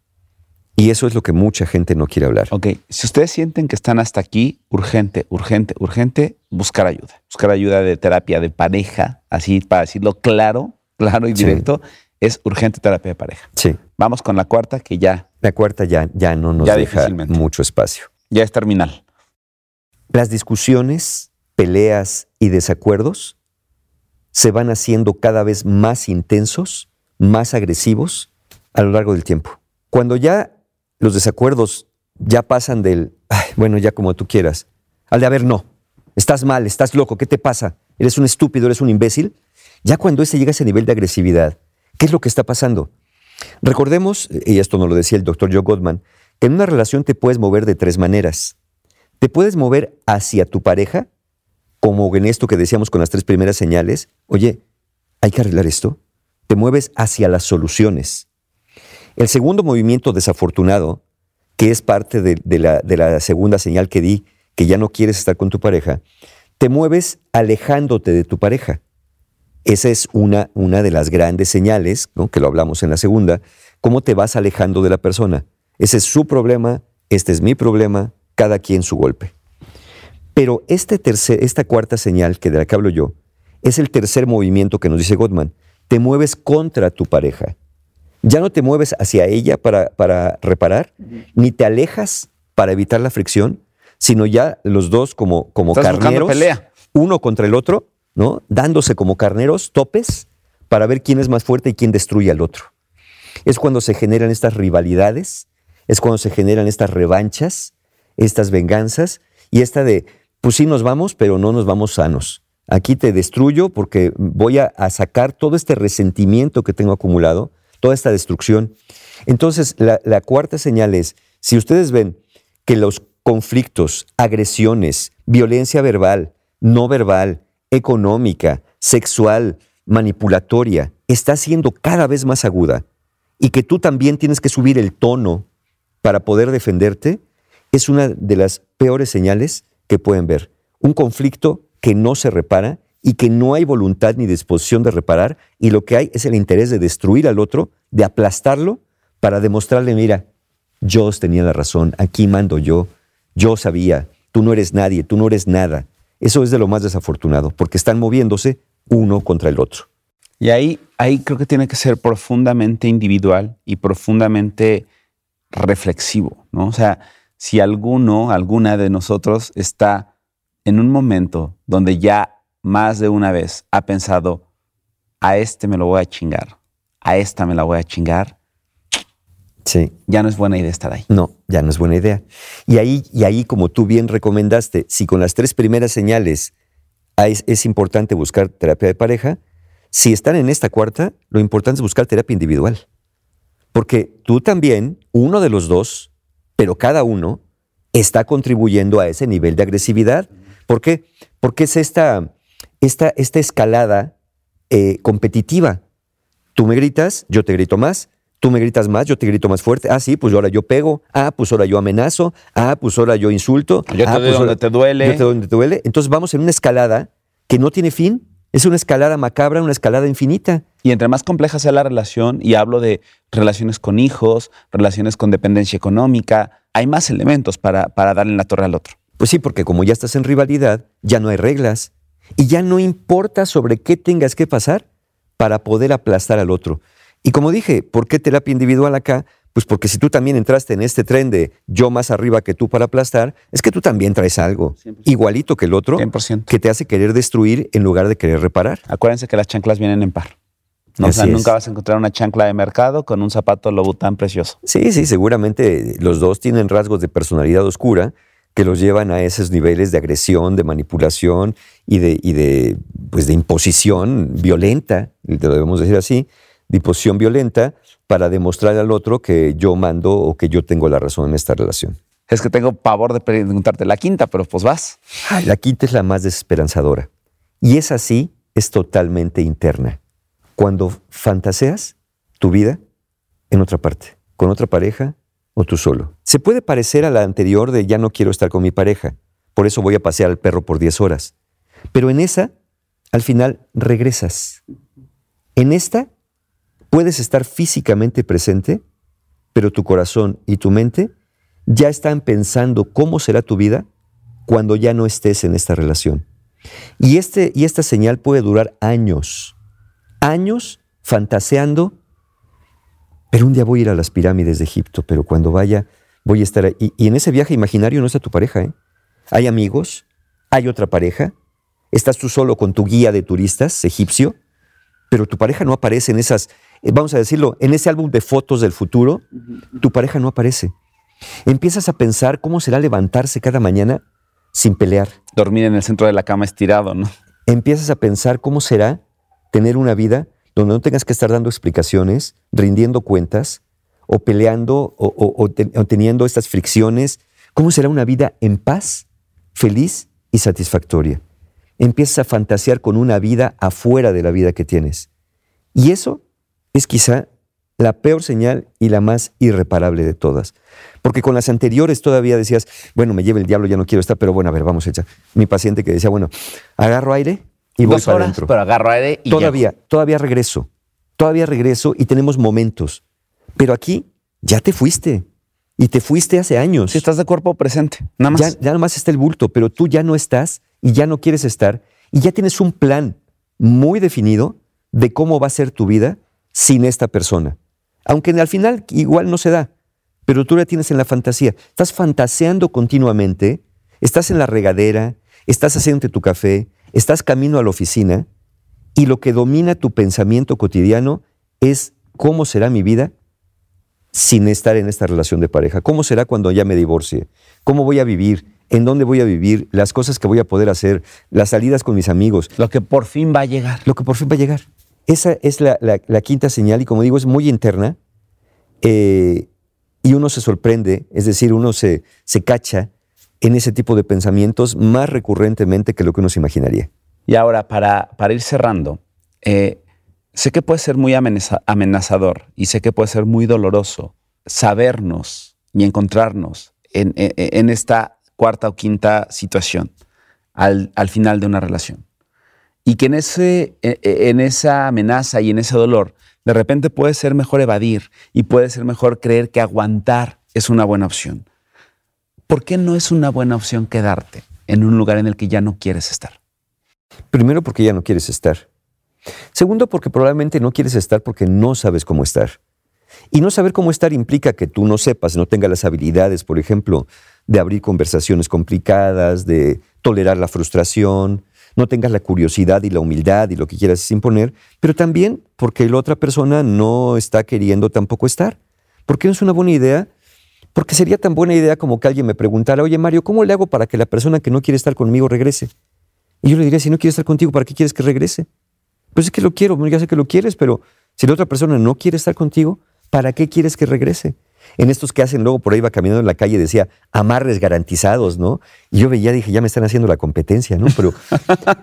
Y eso es lo que mucha gente no quiere hablar. Ok, si ustedes sienten que están hasta aquí, urgente, urgente, urgente, buscar ayuda. Buscar ayuda de terapia de pareja, así para decirlo claro, claro y directo, sí. Es urgente terapia de pareja. Sí. Vamos con la cuarta que ya... La cuarta ya, ya no nos ya deja mucho espacio. Ya es terminal. Las discusiones, peleas y desacuerdos se van haciendo cada vez más intensos, más agresivos a lo largo del tiempo. Cuando ya... Los desacuerdos ya pasan del, ay, bueno, ya como tú quieras, al de, a ver, no, estás mal, estás loco, ¿qué te pasa? ¿Eres un estúpido, eres un imbécil? Ya cuando ese llega a ese nivel de agresividad, ¿qué es lo que está pasando? Recordemos, y esto nos lo decía el doctor Joe Gottman, que en una relación te puedes mover de tres maneras. Te puedes mover hacia tu pareja, como en esto que decíamos con las tres primeras señales. Oye, hay que arreglar esto. Te mueves hacia las soluciones. El segundo movimiento desafortunado, que es parte de, de, la, de la segunda señal que di, que ya no quieres estar con tu pareja, te mueves alejándote de tu pareja. Esa es una, una de las grandes señales, ¿no? Que lo hablamos en la segunda, cómo te vas alejando de la persona. Ese es su problema, este es mi problema, cada quien su golpe. Pero este tercer, esta cuarta señal que de la que hablo yo es el tercer movimiento que nos dice Gottman. Te mueves contra tu pareja. Ya no te mueves hacia ella para, para reparar, uh-huh. Ni te alejas para evitar la fricción, sino ya los dos como, como carneros, pelea. Uno contra el otro, ¿no? Dándose como carneros, topes, para ver quién es más fuerte y quién destruye al otro. Es cuando se generan estas rivalidades, es cuando se generan estas revanchas, estas venganzas, y esta de, pues sí nos vamos, pero no nos vamos sanos. Aquí te destruyo porque voy a, a sacar todo este resentimiento que tengo acumulado, toda esta destrucción. Entonces, la, la cuarta señal es, si ustedes ven que los conflictos, agresiones, violencia verbal, no verbal, económica, sexual, manipulatoria, está siendo cada vez más aguda y que tú también tienes que subir el tono para poder defenderte, es una de las peores señales que pueden ver. Un conflicto que no se repara y que no hay voluntad ni disposición de reparar, y lo que hay es el interés de destruir al otro, de aplastarlo, para demostrarle, mira, yo tenía la razón, aquí mando yo, yo sabía, tú no eres nadie, tú no eres nada. Eso es de lo más desafortunado, porque están moviéndose uno contra el otro. Y ahí, ahí creo que tiene que ser profundamente individual y profundamente reflexivo, ¿no? O sea, si alguno, alguna de nosotros está en un momento donde ya más de una vez ha pensado, a este me lo voy a chingar, a esta me la voy a chingar, sí. Ya no es buena idea estar ahí. No, ya no es buena idea. Y ahí, y ahí como tú bien recomendaste, si con las tres primeras señales es, es importante buscar terapia de pareja, si están en esta cuarta, lo importante es buscar terapia individual. Porque tú también, uno de los dos, pero cada uno, está contribuyendo a ese nivel de agresividad. ¿Por qué? Porque es esta... Esta, esta escalada eh, competitiva. Tú me gritas, yo te grito más, Tú me gritas más, yo te grito más fuerte. Ah, sí, pues ahora yo pego. Ah, pues ahora yo amenazo. Ah, pues ahora yo insulto. Yo te ah, doy pues donde ahora, te duele. Yo te doy donde te duele. Entonces vamos en una escalada que no tiene fin. Es una escalada macabra, una escalada infinita. Y entre más compleja sea la relación, y hablo de relaciones con hijos, relaciones con dependencia económica, hay más elementos para, para darle en la torre al otro. Pues sí, porque como ya estás en rivalidad, ya no hay reglas. Y ya no importa sobre qué tengas que pasar para poder aplastar al otro. Y como dije, ¿por qué terapia individual acá? Pues porque si tú también entraste en este tren de yo más arriba que tú para aplastar, es que tú también traes algo cien por ciento igualito que el otro, cien por ciento que te hace querer destruir en lugar de querer reparar. Acuérdense que las chanclas vienen en par. No, o sea, nunca vas a encontrar una chancla de mercado con un zapato Lobután precioso. Sí, sí, seguramente los dos tienen rasgos de personalidad oscura que los llevan a esos niveles de agresión, de manipulación y de, y de, pues de imposición violenta, te lo debemos decir así, de imposición violenta para demostrar al otro que yo mando o que yo tengo la razón en esta relación. Es que tengo pavor de preguntarte la quinta, pero pues vas. Ay, la quinta es la más desesperanzadora. Y esa sí es totalmente interna. Cuando fantaseas tu vida en otra parte, con otra pareja o tú solo. Se puede parecer a la anterior de ya no quiero estar con mi pareja, por eso voy a pasear al perro por diez horas. Pero en esa, al final, regresas. En esta, puedes estar físicamente presente, pero tu corazón y tu mente ya están pensando cómo será tu vida cuando ya no estés en esta relación. Y, este, y esta señal puede durar años, años fantaseando, pero un día voy a ir a las pirámides de Egipto, pero cuando vaya voy a estar ahí. Y, y en ese viaje imaginario no está tu pareja, ¿eh? Hay amigos, hay otra pareja, estás tú solo con tu guía de turistas egipcio, pero tu pareja no aparece en esas, vamos a decirlo, en ese álbum de fotos del futuro, tu pareja no aparece. Empiezas a pensar cómo será levantarse cada mañana sin pelear. Dormir en el centro de la cama estirado, ¿no? Empiezas a pensar cómo será tener una vida donde no tengas que estar dando explicaciones, rindiendo cuentas, o peleando, o, o, o, ten, o teniendo estas fricciones. ¿Cómo será una vida en paz, feliz y satisfactoria? Empiezas a fantasear con una vida afuera de la vida que tienes. Y eso es quizá la peor señal y la más irreparable de todas. Porque con las anteriores todavía decías, bueno, me lleva el diablo, ya no quiero estar, pero bueno, a ver, vamos a echar. Mi paciente que decía, bueno, agarro aire y voy para adentro. Pero agarro aire y todavía, todavía regreso. Todavía regreso y tenemos momentos. Pero aquí ya te fuiste. Y te fuiste hace años. Si estás de cuerpo presente, nada más. Ya, ya nada más está el bulto, pero tú ya no estás y ya no quieres estar, y ya tienes un plan muy definido de cómo va a ser tu vida sin esta persona. Aunque al final igual no se da, pero tú la tienes en la fantasía. Estás fantaseando continuamente, estás en la regadera, estás haciéndote tu café, estás camino a la oficina, y lo que domina tu pensamiento cotidiano es cómo será mi vida sin estar en esta relación de pareja. ¿Cómo será cuando ya me divorcie? ¿Cómo voy a vivir? ¿En dónde voy a vivir? Las cosas que voy a poder hacer, las salidas con mis amigos. Lo que por fin va a llegar. Lo que por fin va a llegar. Esa es la, la, la quinta señal y, como digo, es muy interna eh, y uno se sorprende, es decir, uno se, se cacha en ese tipo de pensamientos más recurrentemente que lo que uno se imaginaría. Y ahora, para, para ir cerrando, eh, sé que puede ser muy amenaza, amenazador y sé que puede ser muy doloroso sabernos y encontrarnos en, en, en esta cuarta o quinta situación al, al final de una relación. Y que en, ese, en esa amenaza y en ese dolor, de repente puede ser mejor evadir y puede ser mejor creer que aguantar es una buena opción. ¿Por qué no es una buena opción quedarte en un lugar en el que ya no quieres estar? Primero, porque ya no quieres estar. Segundo, porque probablemente no quieres estar porque no sabes cómo estar. Y no saber cómo estar implica que tú no sepas, no tengas las habilidades, por ejemplo, de abrir conversaciones complicadas, de tolerar la frustración, no tengas la curiosidad y la humildad y lo que quieras imponer, pero también porque la otra persona no está queriendo tampoco estar. ¿Por qué no es una buena idea? Porque sería tan buena idea como que alguien me preguntara, oye, Mario, ¿cómo le hago para que la persona que no quiere estar conmigo regrese? Y yo le diría, si no quiere estar contigo, ¿para qué quieres que regrese? Pues es que lo quiero, ya sé que lo quieres, pero si la otra persona no quiere estar contigo, ¿para qué quieres que regrese? En estos que hacen luego por ahí va caminando en la calle, decía amarres garantizados, ¿no? Y yo veía, dije, ya me están haciendo la competencia, ¿no? Pero,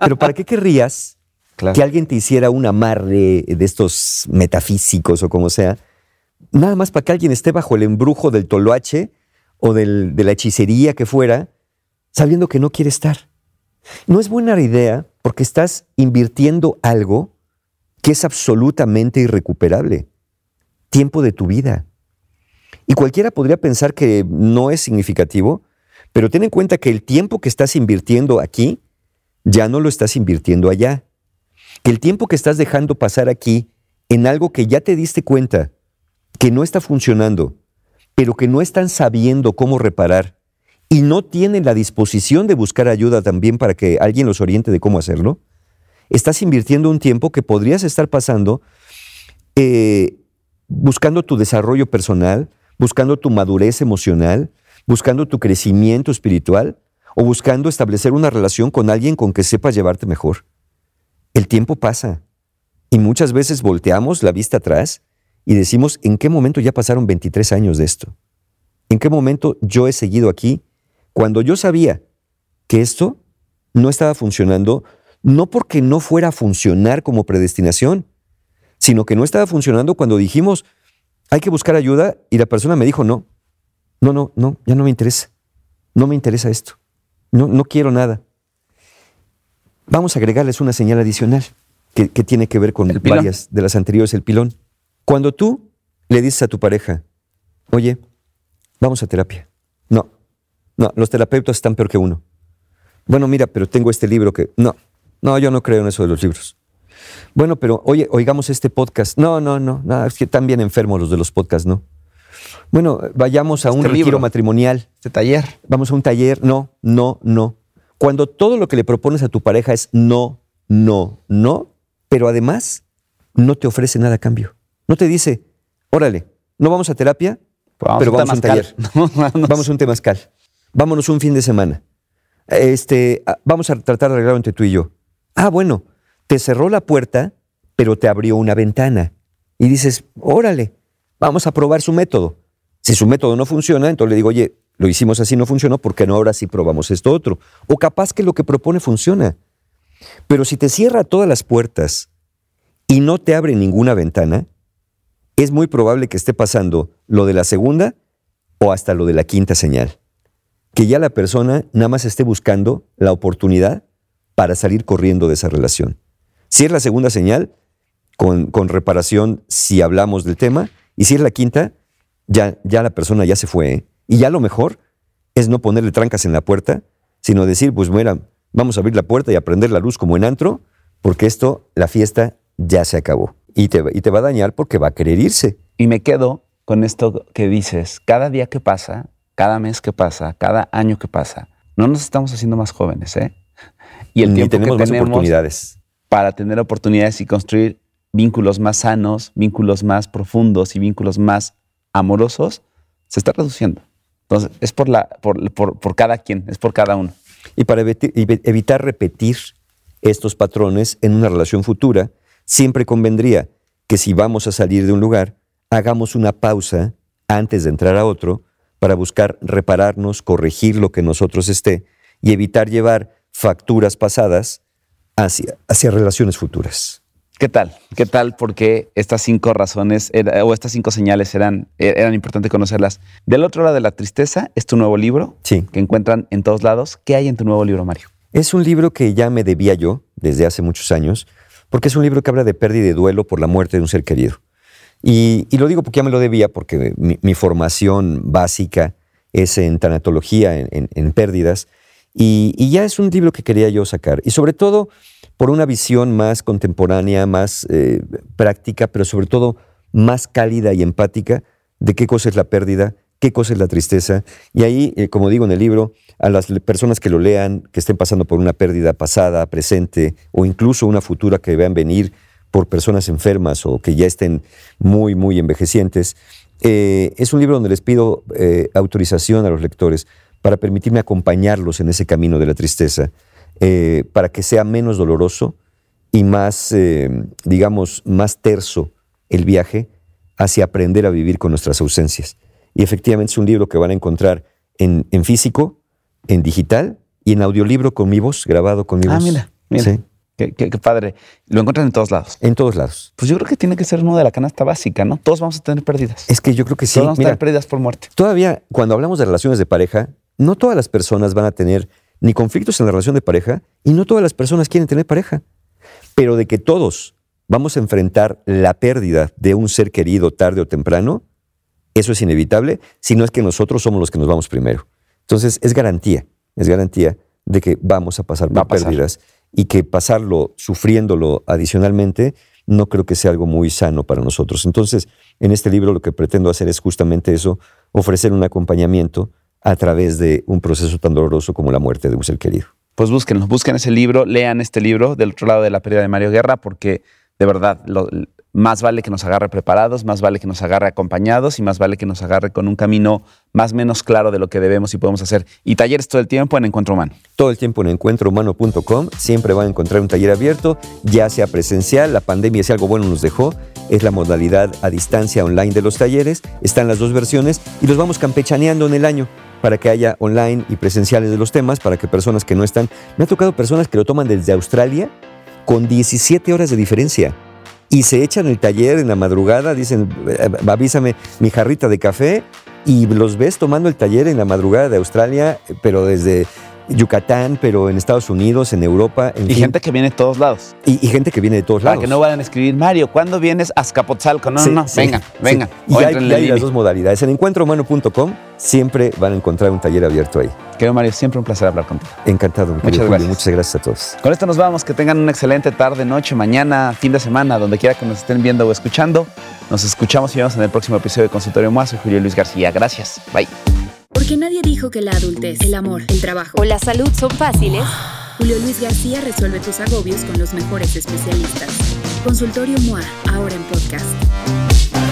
pero ¿para qué querrías claro. que alguien te hiciera un amarre de estos metafísicos o como sea nada más para que alguien esté bajo el embrujo del toloache o del, de la hechicería que fuera, sabiendo que no quiere estar. No es buena idea porque estás invirtiendo algo que es absolutamente irrecuperable. Tiempo de tu vida. Y cualquiera podría pensar que no es significativo, pero ten en cuenta que el tiempo que estás invirtiendo aquí ya no lo estás invirtiendo allá. Que el tiempo que estás dejando pasar aquí en algo que ya te diste cuenta que no está funcionando, pero que no están sabiendo cómo reparar y no tienen la disposición de buscar ayuda también para que alguien los oriente de cómo hacerlo, estás invirtiendo un tiempo que podrías estar pasando eh, buscando tu desarrollo personal, buscando tu madurez emocional, buscando tu crecimiento espiritual o buscando establecer una relación con alguien con que sepas llevarte mejor. El tiempo pasa y muchas veces volteamos la vista atrás y decimos, ¿en qué momento ya pasaron veintitrés años de esto? ¿En qué momento yo he seguido aquí? Cuando yo sabía que esto no estaba funcionando, no porque no fuera a funcionar como predestinación, sino que no estaba funcionando cuando dijimos, hay que buscar ayuda, y la persona me dijo, no, no, no, no, ya no me interesa, no me interesa esto, no, no quiero nada. Vamos a agregarles una señal adicional que, que tiene que ver con varias de las anteriores, el pilón. Cuando tú le dices a tu pareja, oye, vamos a terapia. No, no, los terapeutas están peor que uno. Bueno, mira, pero tengo este libro que... No, no, yo no creo en eso de los libros. Bueno, pero oye, oigamos este podcast. No, no, no, no, es que están bien enfermos los de los podcasts, ¿no? Bueno, vayamos a un retiro matrimonial. Este taller. Vamos a un taller. No, no, no. Cuando todo lo que le propones a tu pareja es no, no, no, pero además no te ofrece nada a cambio. No te dice, órale, no vamos a terapia, vamos pero vamos a un taller. No, vamos a un temazcal. Vámonos un fin de semana. Este, vamos a tratar de arreglarlo entre tú y yo. Ah, bueno, te cerró la puerta, pero te abrió una ventana. Y dices, órale, vamos a probar su método. Si su método no funciona, entonces le digo, oye, lo hicimos así, no funcionó, ¿por qué no ahora sí probamos esto otro? O capaz que lo que propone funciona. Pero si te cierra todas las puertas y no te abre ninguna ventana, es muy probable que esté pasando lo de la segunda o hasta lo de la quinta señal. Que ya la persona nada más esté buscando la oportunidad para salir corriendo de esa relación. Si es la segunda señal, con, con reparación si hablamos del tema, y si es la quinta, ya, ya la persona ya se fue, ¿eh? Y ya lo mejor es no ponerle trancas en la puerta, sino decir, pues mira, vamos a abrir la puerta y a prender la luz como en antro, porque esto, la fiesta ya se acabó. Y te, y te va a dañar porque va a querer irse. Y me quedo con esto que dices. Cada día que pasa, cada mes que pasa, cada año que pasa, no nos estamos haciendo más jóvenes, ¿eh? Y el tiempo tenemos que más tenemos oportunidades. Para tener oportunidades y construir vínculos más sanos, vínculos más profundos y vínculos más amorosos, se está reduciendo. Entonces, es por, la, por, por, por cada quien, es por cada uno. Y para evitar, evitar repetir estos patrones en una relación futura, siempre convendría que si vamos a salir de un lugar, hagamos una pausa antes de entrar a otro para buscar repararnos, corregir lo que nosotros esté y evitar llevar facturas pasadas hacia, hacia relaciones futuras. ¿Qué tal? ¿Qué tal? Porque estas cinco razones era, o estas cinco señales eran, eran importantes conocerlas. Del otro lado de la tristeza es tu nuevo libro, sí, que encuentran en todos lados. ¿Qué hay en tu nuevo libro, Mario? Es un libro que ya me debía yo desde hace muchos años, porque es un libro que habla de pérdida y de duelo por la muerte de un ser querido. Y, y lo digo porque ya me lo debía, porque mi, mi formación básica es en tanatología, en, en, en pérdidas, y, y ya es un libro que quería yo sacar. Y sobre todo por una visión más contemporánea, más eh, práctica, pero sobre todo más cálida y empática de qué cosa es la pérdida, qué cosa es la tristeza. Y ahí, eh, como digo en el libro, a las personas que lo lean, que estén pasando por una pérdida pasada, presente, o incluso una futura que vean venir por personas enfermas o que ya estén muy, muy envejecientes, eh, es un libro donde les pido eh, autorización a los lectores para permitirme acompañarlos en ese camino de la tristeza, eh, para que sea menos doloroso y más, eh, digamos, más terso el viaje hacia aprender a vivir con nuestras ausencias. Y efectivamente es un libro que van a encontrar en, en físico, en digital y en audiolibro con mi voz, grabado con mi ah, voz. Ah, mira, mira. Sí. Qué, qué, qué padre. Lo encuentran en todos lados. En todos lados. Pues yo creo que tiene que ser uno de la canasta básica, ¿no? Todos vamos a tener pérdidas. Es que yo creo que sí. Todos vamos Mira, a tener pérdidas por muerte. Todavía, cuando hablamos de relaciones de pareja, no todas las personas van a tener ni conflictos en la relación de pareja y no todas las personas quieren tener pareja. Pero de que todos vamos a enfrentar la pérdida de un ser querido tarde o temprano, eso es inevitable, si no es que nosotros somos los que nos vamos primero. Entonces, es garantía, es garantía de que vamos a pasar por pérdidas y que pasarlo sufriéndolo adicionalmente no creo que sea algo muy sano para nosotros. Entonces, en este libro lo que pretendo hacer es justamente eso, ofrecer un acompañamiento a través de un proceso tan doloroso como la muerte de un ser querido. Pues búsquenlo, busquen ese libro, lean este libro, Del otro lado de la pérdida, de Mario Guerra, porque de verdad, lo, más vale que nos agarre preparados, más vale que nos agarre acompañados y más vale que nos agarre con un camino más o menos claro de lo que debemos y podemos hacer. Y talleres todo el tiempo en Encuentro Humano. Todo el tiempo en encuentro humano punto com. Siempre van a encontrar un taller abierto, ya sea presencial. La pandemia, si algo bueno nos dejó, es la modalidad a distancia online de los talleres. Están las dos versiones y los vamos campechaneando en el año, para que haya online y presenciales de los temas, para que personas que no están... Me ha tocado personas que lo toman desde Australia con diecisiete horas de diferencia y se echan el taller en la madrugada, dicen, avísame mi jarrita de café, y los ves tomando el taller en la madrugada de Australia, pero desde Yucatán, pero en Estados Unidos, en Europa, en y fin. Gente que viene de todos lados. Y, y gente que viene de todos lados. Para que no vayan a escribir, Mario, ¿cuándo vienes a Azcapotzalco? No, sí, no, no, sí, venga, sí. venga. Y hay, hay, hay las dos modalidades. En encuentro humano punto com siempre van a encontrar un taller abierto ahí. Querido Mario, siempre un placer hablar contigo. Encantado. Muchas gracias. Julio, muchas gracias a todos. Con esto nos vamos. Que tengan una excelente tarde, noche, mañana, fin de semana, donde quiera que nos estén viendo o escuchando. Nos escuchamos y vemos en el próximo episodio de Consultorio M O A. Soy Julio Luis García. Gracias. Bye. Porque nadie dijo que la adultez, el amor, el trabajo o la salud son fáciles. Julio Luis García resuelve tus agobios con los mejores especialistas. Consultorio M O A, ahora en podcast.